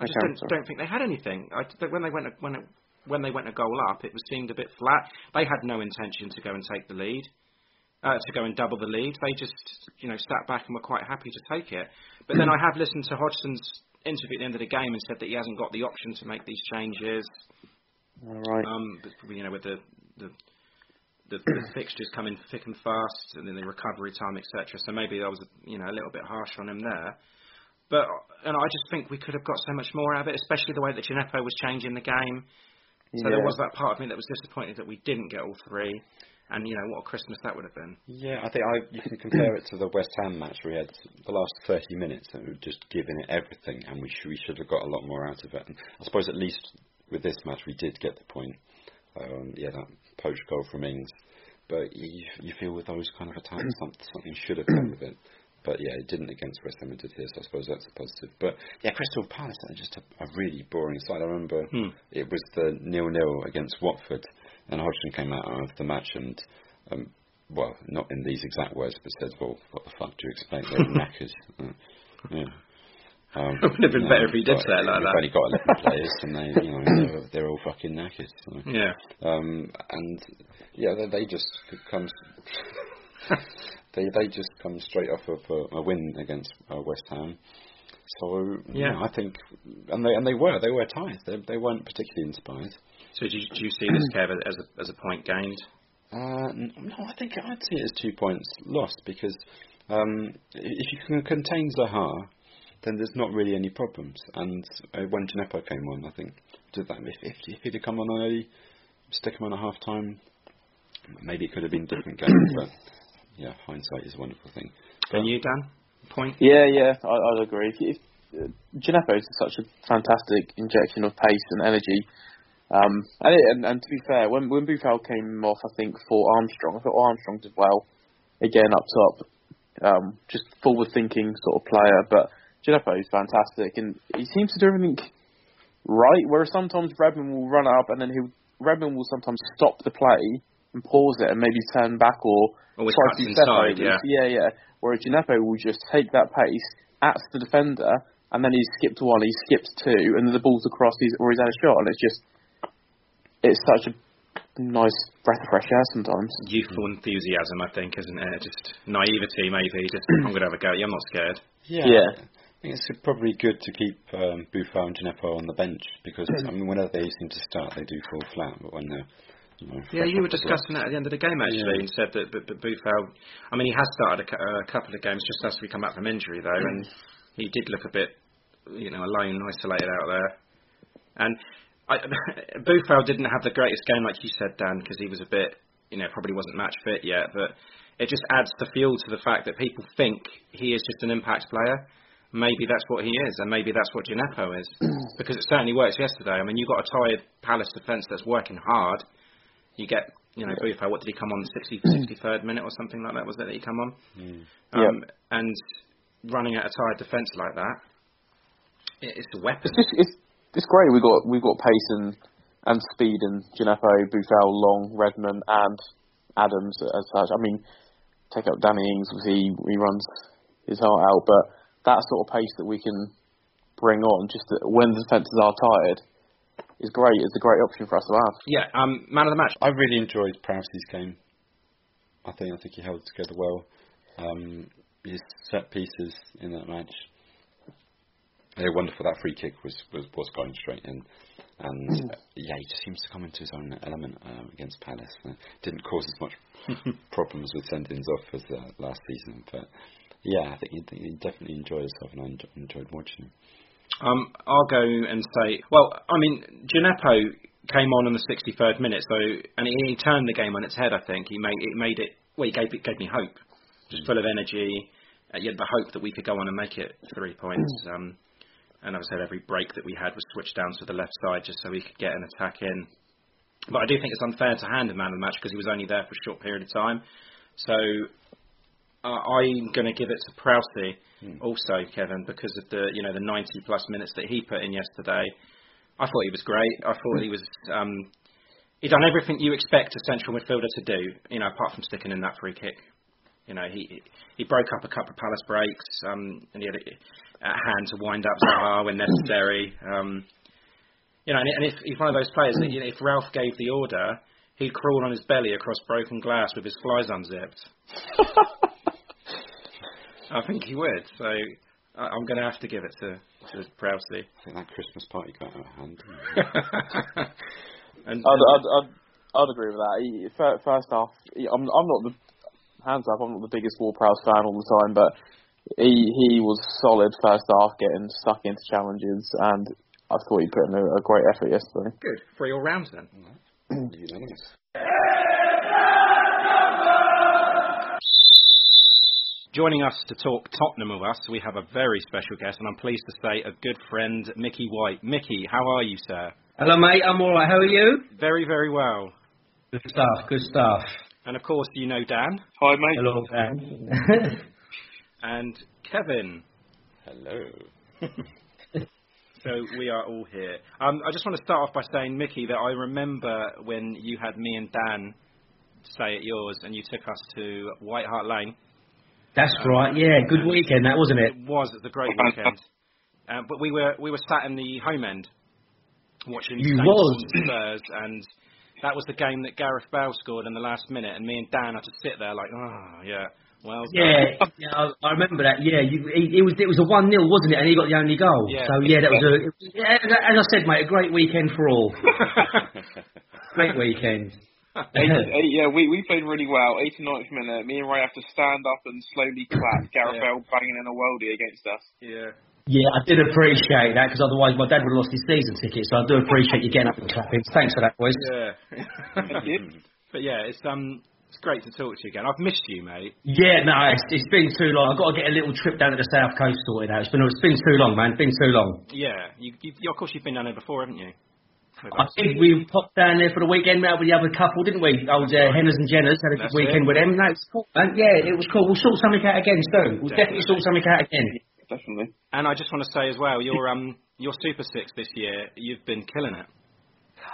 I just okay, don't, don't think they had anything. I, when they went when it, when they went a goal up, it was seemed a bit flat. They had no intention to go and take the lead, uh, to go and double the lead. They just you know sat back and were quite happy to take it. But then I have listened to Hodgson's interview at the end of the game and said that he hasn't got the option to make these changes. All right. Um, but, you know, with the the, the, the fixtures coming thick and fast, and then the recovery time, et cetera. So maybe I was, you know, a little bit harsh on him there. But and I just think we could have got so much more out of it, especially the way that Djenepo was changing the game. So yeah. there was that part of me that was disappointed that we didn't get all three. And, you know, what a Christmas that would have been. Yeah, I think I, you can compare it to the West Ham match where we had the last thirty minutes and we were just giving it everything, and we, sh- we should have got a lot more out of it. And I suppose at least with this match we did get the point. Um, yeah, that poached goal from Ings. But you, you feel with those kind of attacks, something should have come with it. But yeah, it didn't against West Ham, it did here, so I suppose that's a positive. But yeah, Crystal Palace, that's just a, a really boring side. I remember hmm. it was the nil-nil against Watford. And Hodgson came out after the match and, um, well, not in these exact words, but said, well, what the fuck do you explain? They're knackers. Uh, yeah. um, it would have been no, better if he did say it like that. We've only got eleven players and they, you know, they're, they're all fucking knackers. So. Yeah. Um, and, yeah, they, they just could come... they they just come straight off of a, a win against uh, West Ham. So, yeah, you know, I think... And they and they were. They were tired. They, they weren't particularly inspired. So do you, do you see this, Kev, as a, as a point gained? Uh, no, I think I'd see it as two points lost because um, if you can contain Zaha, then there's not really any problems. And uh, when Djenepo came on, I think, did that. If, if, if he'd have come on early, stick him on at half-time, maybe it could have been different games. But, yeah, hindsight is a wonderful thing. But, and you, Dan? Point? Yeah, yeah, I, I'd agree. If, if, uh, Djenepo is such a fantastic injection of pace and energy. Um, and, it, and, and to be fair, when when Boufal came off, I think for Armstrong, I thought Armstrong did well again up top, um, just forward thinking sort of player. But Djenepo is fantastic, and he seems to do everything right. Whereas sometimes Redmond will run up, and then he'll, Redmond will sometimes stop the play and pause it, and maybe turn back or Always try to separate. Yeah. yeah, yeah. Whereas Djenepo will just take that pace at the defender, and then he's skipped one, he skips two, and then the ball's across, he's or he's had a shot, and it's just. It's such a nice breath of fresh air sometimes. Youthful enthusiasm, I think, isn't it? Just naivety, maybe. Just, I'm going to have a go. Yeah, I'm not scared. Yeah. yeah. I think it's probably good to keep um, Boufal and Djenepo on the bench because, I mean, whenever they seem to start, they do fall flat. But when they're... You know, yeah, you were discussing that at the end of the game, actually, yeah. and said that but, but Boufal... I mean, he has started a, a couple of games just as we come back from injury, though, mm. and he did look a bit, you know, alone, isolated out there. And... I, Boufal didn't have the greatest game, like you said, Dan, because he was a bit, you know, probably wasn't match fit yet. But it just adds the fuel to the fact that people think he is just an impact player. Maybe that's what he is, and maybe that's what Djenepo is, because it certainly works yesterday. I mean, you've got a tired Palace defence that's working hard. You get, you know, Boufal. What did he come on the sixty, sixty-third minute or something like that? Was it that he come on? Mm. Um, yep. And running at a tired defence like that, it, it's a weapon. It's great. We got we got pace and, and speed and Djenepo, Boufal, Long, Redmond, and Adams as such. I mean, take out Danny Ings. He he runs his heart out. But that sort of pace that we can bring on, just when the defences are tired, is great. It's a great option for us to have. Yeah, um, man of the match. I really enjoyed Prowse's game. I think I think he held together well. Um, his set pieces in that match, they're wonderful. That free kick was, was, was going straight in. And mm. yeah, he just seems to come into his own element um, against Palace. Uh, didn't cause as much problems with send-ins off as uh, last season. But yeah, I think he, he definitely enjoyed himself, and I enjoyed, enjoyed watching him. Um, I'll go and say, well, I mean, Djenepo came on in the sixty-third minute, so and he, he turned the game on its head. I think he made it made it. Well, he gave it gave me hope, just mm. full of energy. Uh, you had the hope that we could go on and make it three points. Mm. Um, and as I said, every break that we had was switched down to the left side just so we could get an attack in. But I do think it's unfair to hand him man of the match because he was only there for a short period of time. So uh, I'm going to give it to Prowse mm. also, Kevin, because of the you know the ninety plus minutes that he put in yesterday. I thought he was great. I thought he was. Um, he done everything you expect a central midfielder to do. You know, apart from sticking in that free kick. You know, he he broke up a couple of Palace breaks, um, and he had a, a hand to wind up Zaha when necessary. Um, you know, and, and if, he's one of those players that you know, if Ralph gave the order, he'd crawl on his belly across broken glass with his flies unzipped. I think he would. So I'm going to have to give it to, to Prowse. I think that Christmas party got out of hand. and, I'd, and I'd, I'd, I'd agree with that. He, first off, I'm, I'm not the hands up, I'm not the biggest Ward Prowse fan all the time, but he he was solid first half, getting stuck into challenges, and I thought he put in a, a great effort yesterday. Good, three all rounds then. Right. Joining us to talk Tottenham with us, we have a very special guest, and I'm pleased to say a good friend, Mickey White. Mickey, how are you, sir? Hello, mate. I'm all right. How are you? Very, very well. Good stuff. Good stuff. And of course, you know Dan. Hi, mate. Hello, Dan. And Kevin. Hello. So we are all here. Um, I just want to start off by saying, Mickey, that I remember when you had me and Dan stay at yours, and you took us to White Hart Lane. That's um, right. Yeah, good weekend, that wasn't it? It was. It was a great weekend. Uh, but we were we were sat in the home end watching you was. Spurs and. That was the game that Gareth Bale scored in the last minute, and me and Dan had to sit there like, oh, yeah, well yeah, yeah, I remember that. Yeah, you, it, it was it was a one nil, wasn't it? And he got the only goal. Yeah. So yeah, that was a. As I said, mate, a great weekend for all. Great weekend. eight, eight, yeah, we we played really well. eighty-ninth minute, me and Ray have to stand up and slowly clap. Gareth yeah. Bale banging in a worldie against us. Yeah. Yeah, I did appreciate that, because otherwise my dad would have lost his season ticket, so I do appreciate you getting up and clapping. Thanks for that, boys. Yeah. But yeah, it's um, it's great to talk to you again. I've missed you, mate. Yeah, no, it's, it's been too long. I've got to get a little trip down to the South Coast sorted out. It's been, it's been too long, man. It's been too long. Yeah. You, you, of course, you've been down there before, haven't you? I think we popped down there for the weekend now with the other couple, didn't we? Old uh, Henners and Jenners had a good That's weekend it. with them. No, it was cool, man. Yeah, it was cool. We'll sort something out again soon. We'll definitely, definitely sort something out again. Definitely. And I just want to say as well, your um, your Super Six this year, you've been killing it.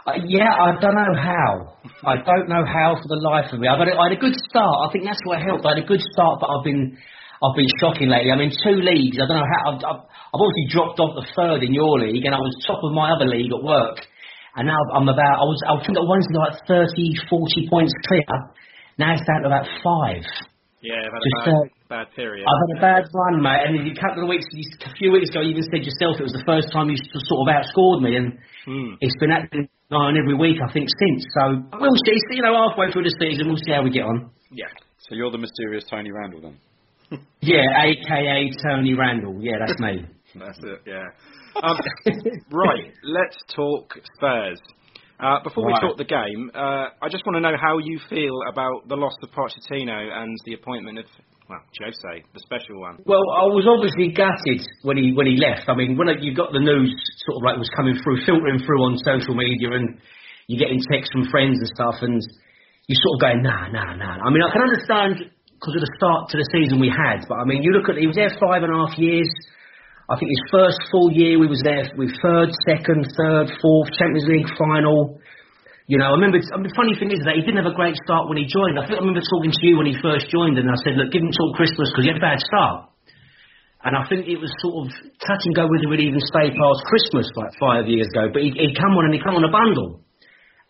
Uh, yeah, I don't know how. I don't know how for the life of me. I've had a, I had a good start. I think that's what helped. I had a good start, but I've been I've been shocking lately. I mean, two leagues. I don't know how. I've, I've, I've obviously dropped off the third in your league, and I was top of my other league at work. And now I'm about. I was. I think at once like thirty, forty points clear. Now it's down to about five. Yeah, I've had Just, a bad, uh, bad period. I've had a bad run, mate. And a couple of weeks, a few weeks ago, you even said yourself it was the first time you sort of outscored me, and mm. it's been acting on every week, I think, since. So we'll see. You know, halfway through the season, we'll see how we get on. Yeah. So you're the mysterious Tony Randall, then? Yeah, A K A Tony Randall. Yeah, that's me. That's it. Yeah. Um, right. Let's talk Spurs. Uh, before right. we talk the game, uh, I just want to know how you feel about the loss of Pochettino and the appointment of, well, Jose, the special one. Well, I was obviously gutted when he when he left. I mean, when you got the news sort of like was coming through, filtering through on social media, and you're getting texts from friends and stuff, and you're sort of going, nah, nah, nah. I mean, I can understand because of the start to the season we had, but I mean, you look at, he was there five and a half years. I think his first full year we was there with third, second, third, fourth, Champions League final. You know, I remember, I mean, the funny thing is that he didn't have a great start when he joined. I think I remember talking to you when he first joined, and I said, look, give him till Christmas because he had a bad start. And I think it was sort of touch and go whether he'd even stay past Christmas like five years ago. But he'd, he'd come on and he'd come on a bundle.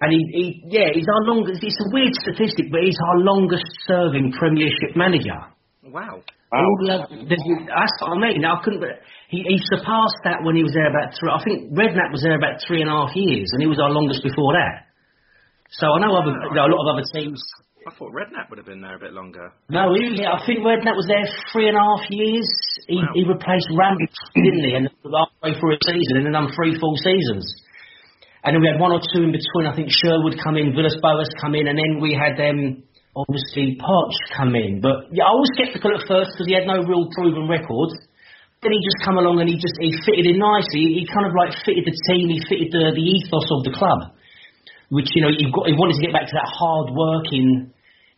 And he, he, yeah, he's our longest, it's a weird statistic, but he's our longest serving Premiership manager. Wow. Wow. Love, that's what I mean. I couldn't, he, he surpassed that when he was there about three, I think Redknapp was there about three and a half years, and he was our longest before that. So I know other, you know, a lot of other teams... I thought Redknapp would have been there a bit longer. No, he, I think Redknapp was there three and a half years. He, wow. he replaced Ramage, didn't he? And halfway through a season, and then done three full seasons. And then we had one or two in between. I think Sherwood come in, Villas-Boas come in, and then we had, um, obviously, Poch come in. But yeah, I was sceptical at first because he had no real proven record. Then he just come along and he just he fitted in nicely. He kind of like fitted the team, he fitted the, the ethos of the club. Which, you know, he he wanted to get back to that hard-working,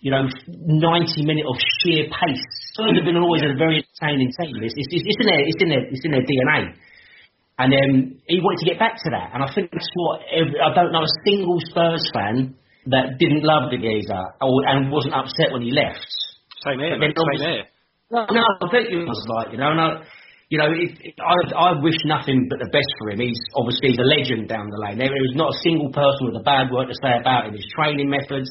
you know, ninety minute of sheer pace. They've been always a very entertaining team. It's, it's, it's, in their, it's, in their, it's in their D N A. And um, he wanted to get back to that. And I think that's what, every, I don't know a single Spurs fan that didn't love the geezer or, and wasn't upset when he left. Same here, mate, same here. No, no, I think it was like, you know, and I, You know, it, it, I, I wish nothing but the best for him. He's obviously he's a legend down the lane. There is not a single person with a bad word to say about him. His training methods,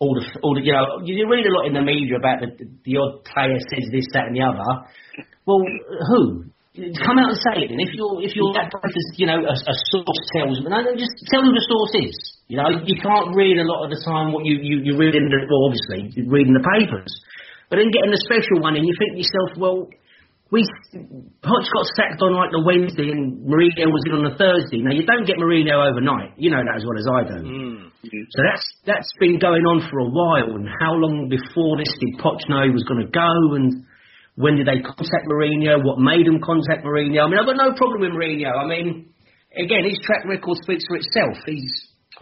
all the, all the, you know, you read a lot in the media about the, the odd player says this, that, and the other. Well, who? Come out and say it. And if you're, if you're that person, you know, a, a source tells them, just tell them the source is. You know, you can't read a lot of the time what you, you, you read in the, well, obviously, you're reading the papers. But then getting the special one and you think to yourself, well, We Poch got sacked on like the Wednesday and Mourinho was in on the Thursday. Now, you don't get Mourinho overnight. You know that as well as I do. Mm. So that's that's been going on for a while. And how long before this did Poch know he was going to go? And when did they contact Mourinho? What made them contact Mourinho? I mean, I've got no problem with Mourinho. I mean, again, his track record speaks for itself. He's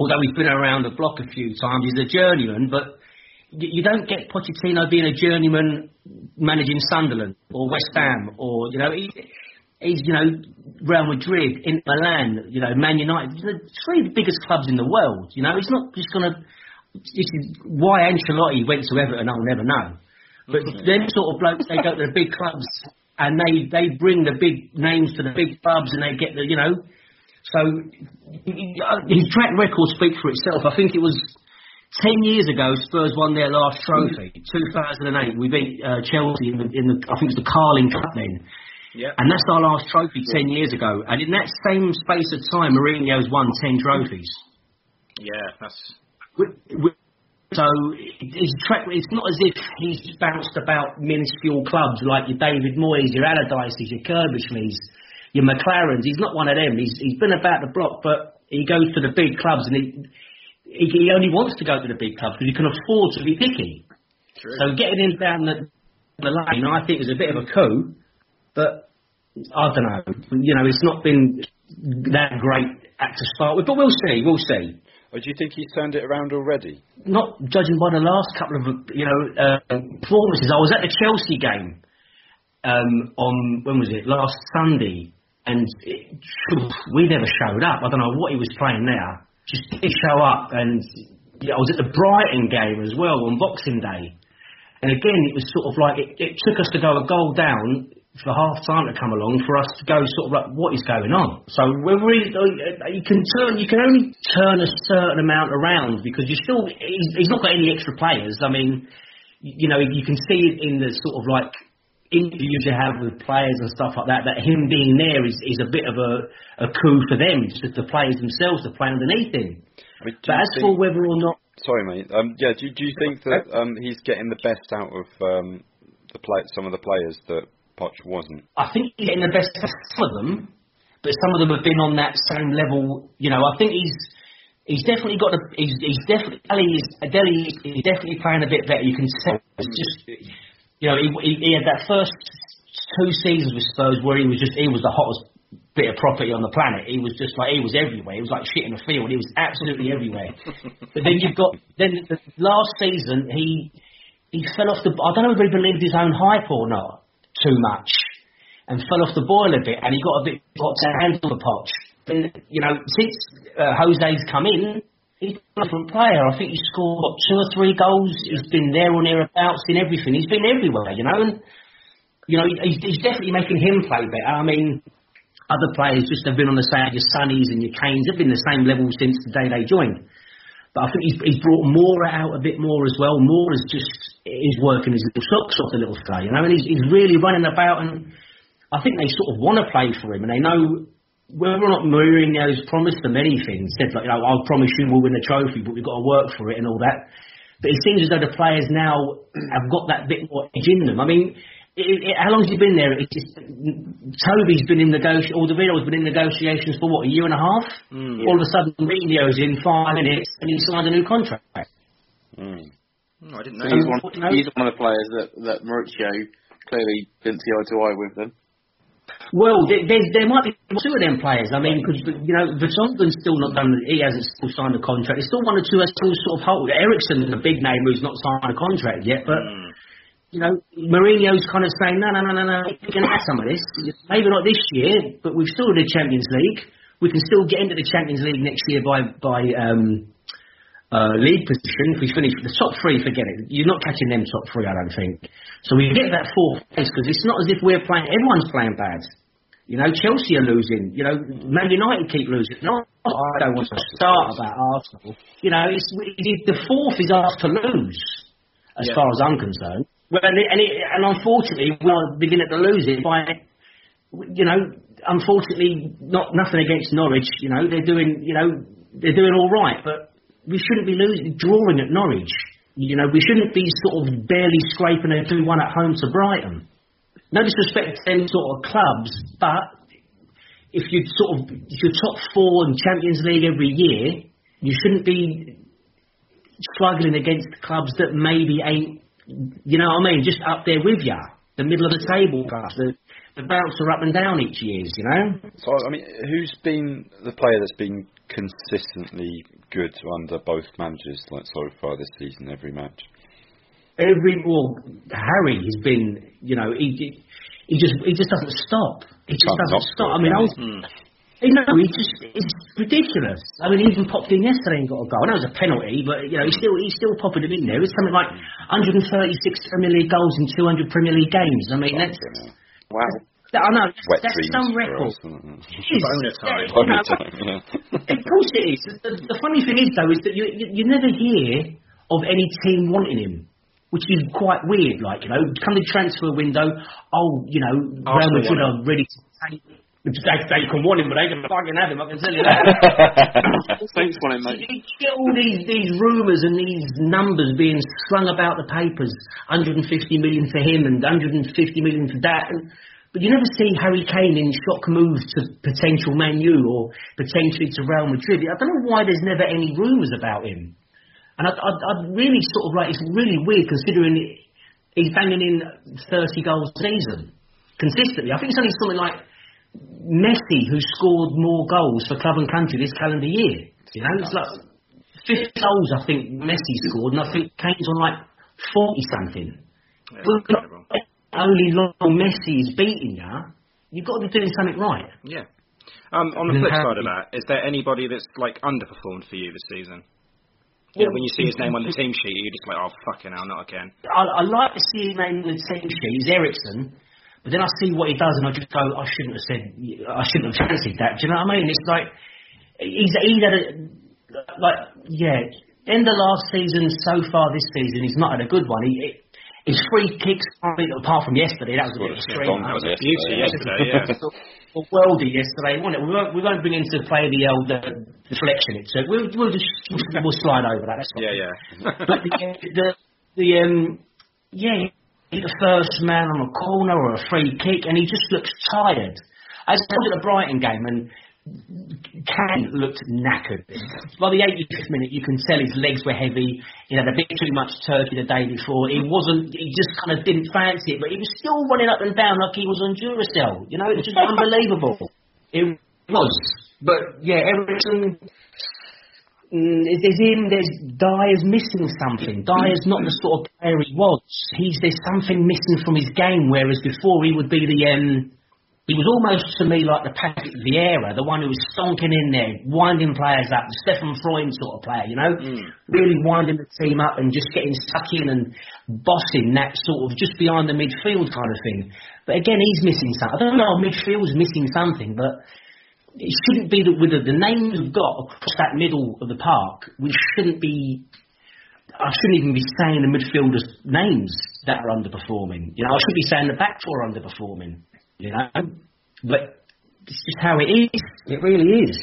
although he's been around the block a few times, he's a journeyman, but... You don't get Pochettino being a journeyman managing Sunderland or West Ham or, you know, he, he's, you know, Real Madrid, Inter Milan, you know, Man United. The three biggest clubs in the world, you know. It's not just going to... Why Ancelotti went to Everton, I'll never know. But them sort of blokes, they go to the big clubs and they, they bring the big names to the big clubs and they get the, you know... So his track record speaks for itself. I think it was... Ten years ago, Spurs won their last trophy, two thousand eight. We beat uh, Chelsea in the, in the, I think it was the Carling Cup then. Yep. And that's our last trophy yeah. ten years ago. And in that same space of time, Mourinho's won ten trophies. Yeah, that's... We, we, so his track, it's not as if he's bounced about minuscule clubs like your David Moyes, your Allardyces, your Kirbishleys, your McLarens. He's not one of them. He's He's been about the block, but he goes to the big clubs and he... He only wants to go to the big clubs because he can afford to be picky. True. So getting him down the, the lane, I think, was a bit of a coup. But I don't know. You know, it's not been that great at to start with. But we'll see. We'll see. Or do you think he's turned it around already? Not judging by the last couple of you know uh, performances. I was at the Chelsea game um, on when was it last Sunday, and it, we never showed up. I don't know what he was playing there. Just didn't show up, and you know, I was at the Brighton game as well on Boxing Day, and again it was sort of like it, it took us to go a goal down for half time to come along for us to go sort of like what is going on. So we're really, you can turn, you can only turn a certain amount around because you're still he's, he's not got any extra players. I mean, you know you can see it in the sort of like interviews you have with players and stuff like that, that him being there is, is a bit of a, a coup for them, just the players themselves to play underneath him. I mean, but as think, for whether or not... Sorry, mate. Um, yeah, do, do you think that um, he's getting the best out of um, the play, some of the players that Poch wasn't? I think he's getting the best out of some of them, but some of them have been on that same level. You know, I think he's he's definitely got... A, he's, he's definitely... Dele is definitely playing a bit better. You can tell. It's just... You know, he, he had that first two seasons with Spurs where he was just, he was the hottest bit of property on the planet. He was just like, he was everywhere. He was like shit in the field. He was absolutely everywhere. But then you've got, then the last season, he he fell off the, I don't know if he believed his own hype or not, too much, and fell off the boil a bit, and he got a bit hot to handle the Poch. But, you know, since uh, Jose's come in, he's a different player. I think he's scored what, two or three goals. He's been there or thereabouts in everything. He's been everywhere, you know. And you know, he's, he's definitely making him play better. I mean, other players just have been on the same, your Sonnies and your Kanes, have been the same level since the day they joined. But I think he's, he's brought Moura out a bit more as well. Moura's just, he's working his little socks off the little fella, you know, and he's, he's really running about, and I think they sort of want to play for him, and they know whether or not Mourinho has promised them anything, said, like, you know, I'll promise you we'll win the trophy, but we've got to work for it and all that. But it seems as though the players now have got that bit more edge in them. I mean, it, it, how long has he been there? It's just, Toby's been in negotiations, or Davido's been in negotiations for, what, a year and a half? Mm, yeah. All of a sudden, Mourinho's in five minutes and he signed a new contract. Mm. No, I didn't know. So he's, one, you know, he's one of the players that, that Mourinho clearly didn't see eye to eye with them. Well, there, there, there might be two of them players. I mean, because, you know, Vertonghen's still not done, he hasn't still signed a contract. There's still one or two that's still sort of hold. Eriksson's a big name who's not signed a contract yet, but, mm. you know, Mourinho's kind of saying, no, no, no, no, no, we can have some of this. Maybe not this year, but we've still in the Champions League. We can still get into the Champions League next year by, by um, uh, league position. If we finish the top three, forget it. You're not catching them top three, I don't think. So we get that fourth place, because it's not as if we're playing, everyone's playing bad. You know, Chelsea are losing. You know, Man United keep losing. No, I don't want to start about Arsenal. You know, it's, it, the fourth is asked to lose, as yeah. far as I'm concerned. Well, and, it, and, it, and unfortunately, we are beginning to lose it by, you know, unfortunately, not nothing against Norwich. You know, they're doing, you know, they're doing all right, but we shouldn't be losing, drawing at Norwich. You know, we shouldn't be sort of barely scraping a two one at home to Brighton. No disrespect to them sort of clubs, but if you sort of if you're top four in Champions League every year, you shouldn't be struggling against clubs that maybe ain't, you know what I mean, just up there with you, the middle of the table clubs, the, the bouncer up and down each year, you know. So I mean, who's been the player that's been consistently good under both managers, like so far this season, every match? Every well, Harry has been, you know, he he just he just doesn't stop. He just Can't doesn't stop. It, I mean, I was, mm. you know, he just it's ridiculous. I mean, he even popped in yesterday and got a goal. I know it was a penalty, but you know, he's still he's still popping them in there. It's something like one hundred thirty-six Premier League goals in two hundred Premier League games. I mean, that's wow. That's, That, I know, that's, that's some record. It is. Bonus time. Bonus time, yeah. Of course it is. The, the funny thing is, though, is that you, you you never hear of any team wanting him, which is quite weird. Like, you know, come the transfer window, oh, you know, Real Madrid are ready to take him. They, they can want him, but they can fucking have him, I can tell you that. Thanks for him, mate. You get all these, these rumours and these numbers being strung about the papers, one hundred fifty million for him and one hundred fifty million for that, and but you never see Harry Kane in shock moves to potential Man U or potentially to Real Madrid. I don't know why there's never any rumours about him. And I'd, I'd, I'd really sort of like, it's really weird considering he's banging in thirty goals a season consistently. I think it's only something like Messi who scored more goals for club and country this calendar year. You know, it's like fifty goals I think Messi scored, and I think Kane's on like forty something. Yeah, incredible. Only long Messi is beating you, you've got to be doing something right. Yeah. Um, on the flip side of that, is there anybody that's like underperformed for you this season? You well, know, when you see his name on the team sheet, you're just like, oh, fucking hell, not again. I, I like to see his name on the team sheet. He's Ericsson, but then I see what he does and I just go, I shouldn't have said, I shouldn't have fancied that. Do you know what I mean? It's like, he's either, like, yeah, end of last season, so far this season, he's not had a good one. He, it, His free kicks, apart from yesterday, that was a bit of a strain. That was a beauty yesterday, yeah. Or worldy yesterday, wasn't it? We won't, we won't bring into play the uh, the, the selection, so we'll, we'll just we'll slide over that. That's yeah, yeah. But the, the, the um, yeah, he's the first man on a corner or a free kick, and he just looks tired. I just looked at the Brighton game, and Kane looked knackered. By the eighty-fifth minute, you can tell his legs were heavy. He had a bit too much turkey the day before. He wasn't. He just kind of didn't fancy it, but he was still running up and down like he was on Duracell. You know, it was just unbelievable. It was. But yeah, Ericsson. There's him. There's Dyer's missing something. Dyer's not the sort of player he was. He's there's something missing from his game. Whereas before, he would be the um. He was almost to me like the Patrick Vieira, the one who was stonking in there, winding players up, the Stefan Freund sort of player, you know, mm. really winding the team up and just getting stuck in and bossing that sort of just behind the midfield kind of thing. But again, he's missing something. I don't know, midfield's missing something, but it shouldn't be that with the, the names we've got across that middle of the park, we shouldn't be... I shouldn't even be saying the midfielders' names that are underperforming. You know, I should be saying the back four are underperforming. You know, but it's just how it is. It really is.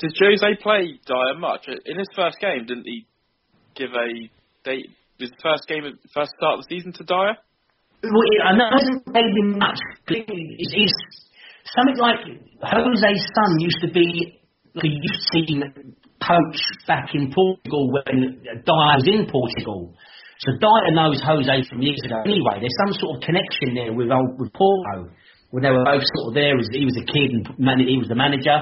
Did Jose play Dyer much in his first game? Didn't he give a date? Was the first game, first start of the season to Dyer? Well, I know he hasn't played him much. It's, it's something like Jose's son used to be like a youth team coach back in Portugal when Dyer was in Portugal. So Dyer knows Jose from years ago anyway. There's some sort of connection there with old with Porto when they were both sort of there as he was a kid and he was the manager.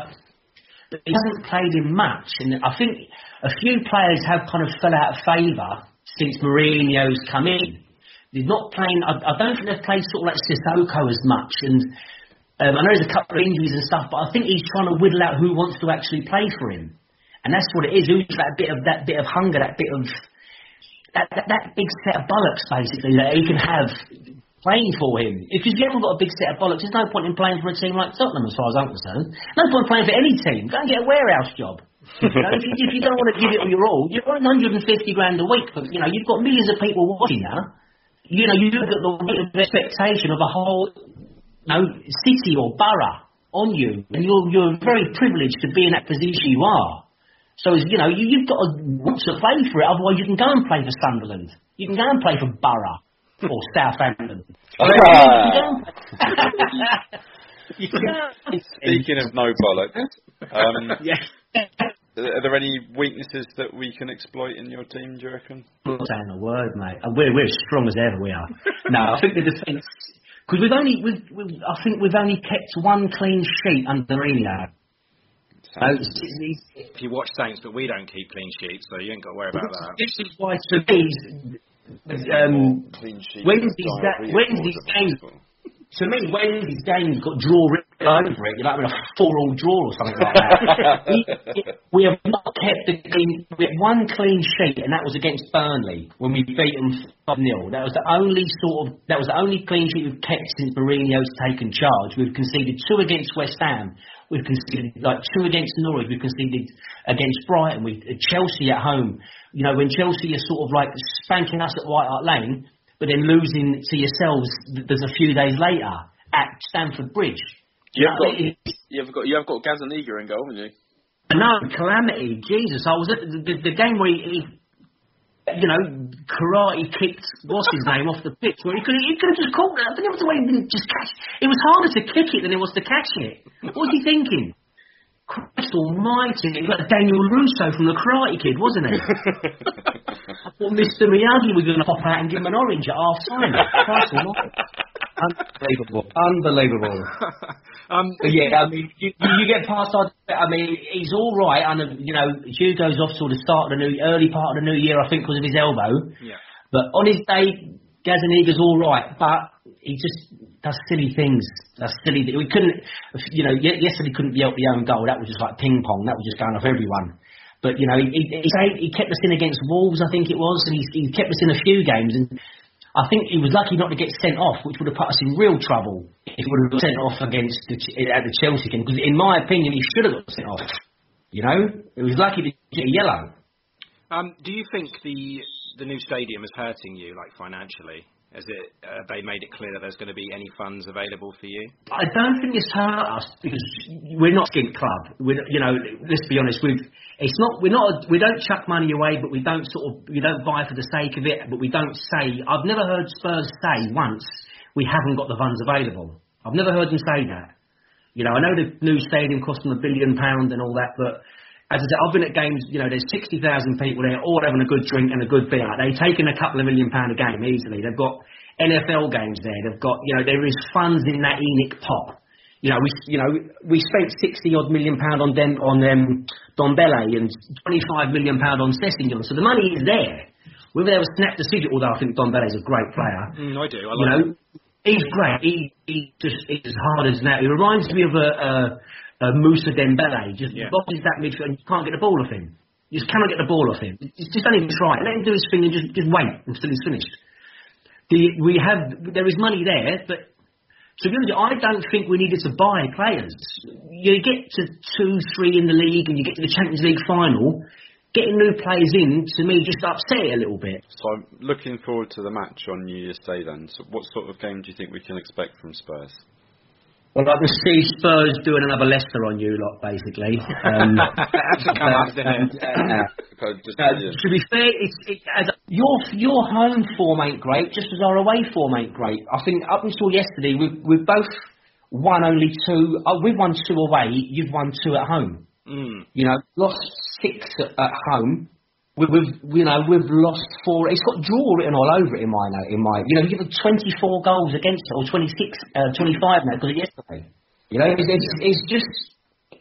But he hasn't played him much, and I think a few players have kind of fell out of favour since Mourinho's come in. They're not playing. I, I don't think they've played sort of like Sissoko as much, and um, I know there's a couple of injuries and stuff, but I think he's trying to whittle out who wants to actually play for him, and that's what it is. Who's that bit of that bit of hunger, that bit of that that, that big set of bollocks basically that he can have playing for him. If you haven't got a big set of bollocks, there's no point in playing for a team like Tottenham, as far as I'm concerned. No point in playing for any team. Go and get a warehouse job. You know, if, you, if you don't want to give it your all, you've got one hundred fifty grand a week. But, you know, you've got millions of people watching now. You know, you look at the weight of expectation of a whole, you know, city or borough on you, and you're you're very privileged to be in that position you are. So, you know, you, you've got to want to play for it. Otherwise, you can go and play for Sunderland. You can go and play for Borough. Or Southampton. Ah. Speaking of no bollocks, um, yeah. Are there any weaknesses that we can exploit in your team, do you reckon? I'm not saying a word, mate. We're, we're as strong as ever, we are. No, I think the defence... Because we've only... We've, we've, I think we've only kept one clean sheet under Mourinho. If you watch Saints, but we don't keep clean sheets, so you ain't got to worry about that. This is why today's... Um, Wednesday's, da- Wednesday's game to me Wednesday's game got draw written over it, you know, with a four-all draw or something like that. we, we have not kept the clean, we had one clean sheet, and that was against Burnley when we beat them five nil. That was the only sort of that was the only clean sheet we've kept since Mourinho's taken charge. We've conceded two against West Ham, we've conceded like two against Norwich, we've conceded against Brighton, we Chelsea at home. You know, when Chelsea are sort of like spanking us at White Hart Lane, but then losing to yourselves th- there's a few days later at Stamford Bridge. You, you, know, got, it, you, have got, you have got Gazzaniga in goal, haven't you? No, Calamity. Jesus, I was at the, the, the game where he, you know, karate kicked, what's his name, off the pitch. Where he could, he could have just caught it. I think it was the way he didn't just catch it. It was harder to kick it than it was to catch it. What was he thinking? Christ almighty, it was like Daniel Russo from the Karate Kid, wasn't it? I thought Mister Miyagi was going to pop out and give him an orange at half time. Christ almighty. Unbelievable. Unbelievable. um, yeah, I mean, you, you get past our... I mean, he's all right. And, you know, Hugo's off till the start of the new, early part of the new year, I think, because of his elbow. Yeah. But on his day, Gazzaniga's all right, but he just does silly things. That's silly. We couldn't, you know, yesterday he couldn't be out the own goal. That was just like ping pong. That was just going off everyone. But, you know, he, he, he kept us in against Wolves, I think it was, and he, he kept us in a few games. And I think he was lucky not to get sent off, which would have put us in real trouble if he would have got sent off against the, at the Chelsea game. Because, in my opinion, he should have got sent off. You know, it was lucky to get a yellow. Um, do you think the... the new stadium is hurting you, like financially? Is it? Uh, they made it clear that there's going to be any funds available for you? I don't think it's hurt us because we're not a skint club. We're, you know, let's be honest. We've. It's not. We're not. A, we don't chuck money away, but we don't sort of. We don't buy for the sake of it, but we don't say. I've never heard Spurs say once we haven't got the funds available. I've never heard them say that. You know, I know the new stadium cost them a billion pound and all that, but. As I said, I've been at games, you know, there's sixty thousand people there, all having a good drink and a good beer. They've taken a couple of million pound a game easily. They've got N F L games there. They've got, you know, there is funds in that Enoch pot. You know, we, you know, we spent sixty odd million pound on them, on um, Dombele and twenty-five million pound on Sessegnon. So the money is there. Whether they were snapped to see it, although I think Dombele's a great player. Mm, I do. I like you know, he's great. He, he just is as hard as that. He reminds me of a. a Uh, Moussa Dembele just yeah. bosses that midfield and you can't get the ball off him. You just cannot get the ball off him. Just, just don't even try. Let him do his thing and just, just wait until he's finished. The, we have there is money there, but To be honest, I don't think we needed to buy players. You get to two, three in the league and you get to the Champions League final, getting new players in, to me, just upset it a little bit. So I'm looking forward to the match on New Year's Day then. So what sort of game do you think we can expect from Spurs? Well, I can see Spurs doing another Leicester on you lot, basically. Um, That's a come up, isn't it? Uh, uh, to be fair, it's, it, as a, your your home form ain't great, just as our away form ain't great. I think up until yesterday, we've, we've both won only two. Oh, we've won two away, you've won two at home. Mm. You know, lost six at, at home. We've, we've, you know, we've lost four. It's got draw written all over it in my, in my. You know, you give them twenty-four goals against it, or twenty-six, uh, twenty-five now because of yesterday. You know, it's, it's, it's just,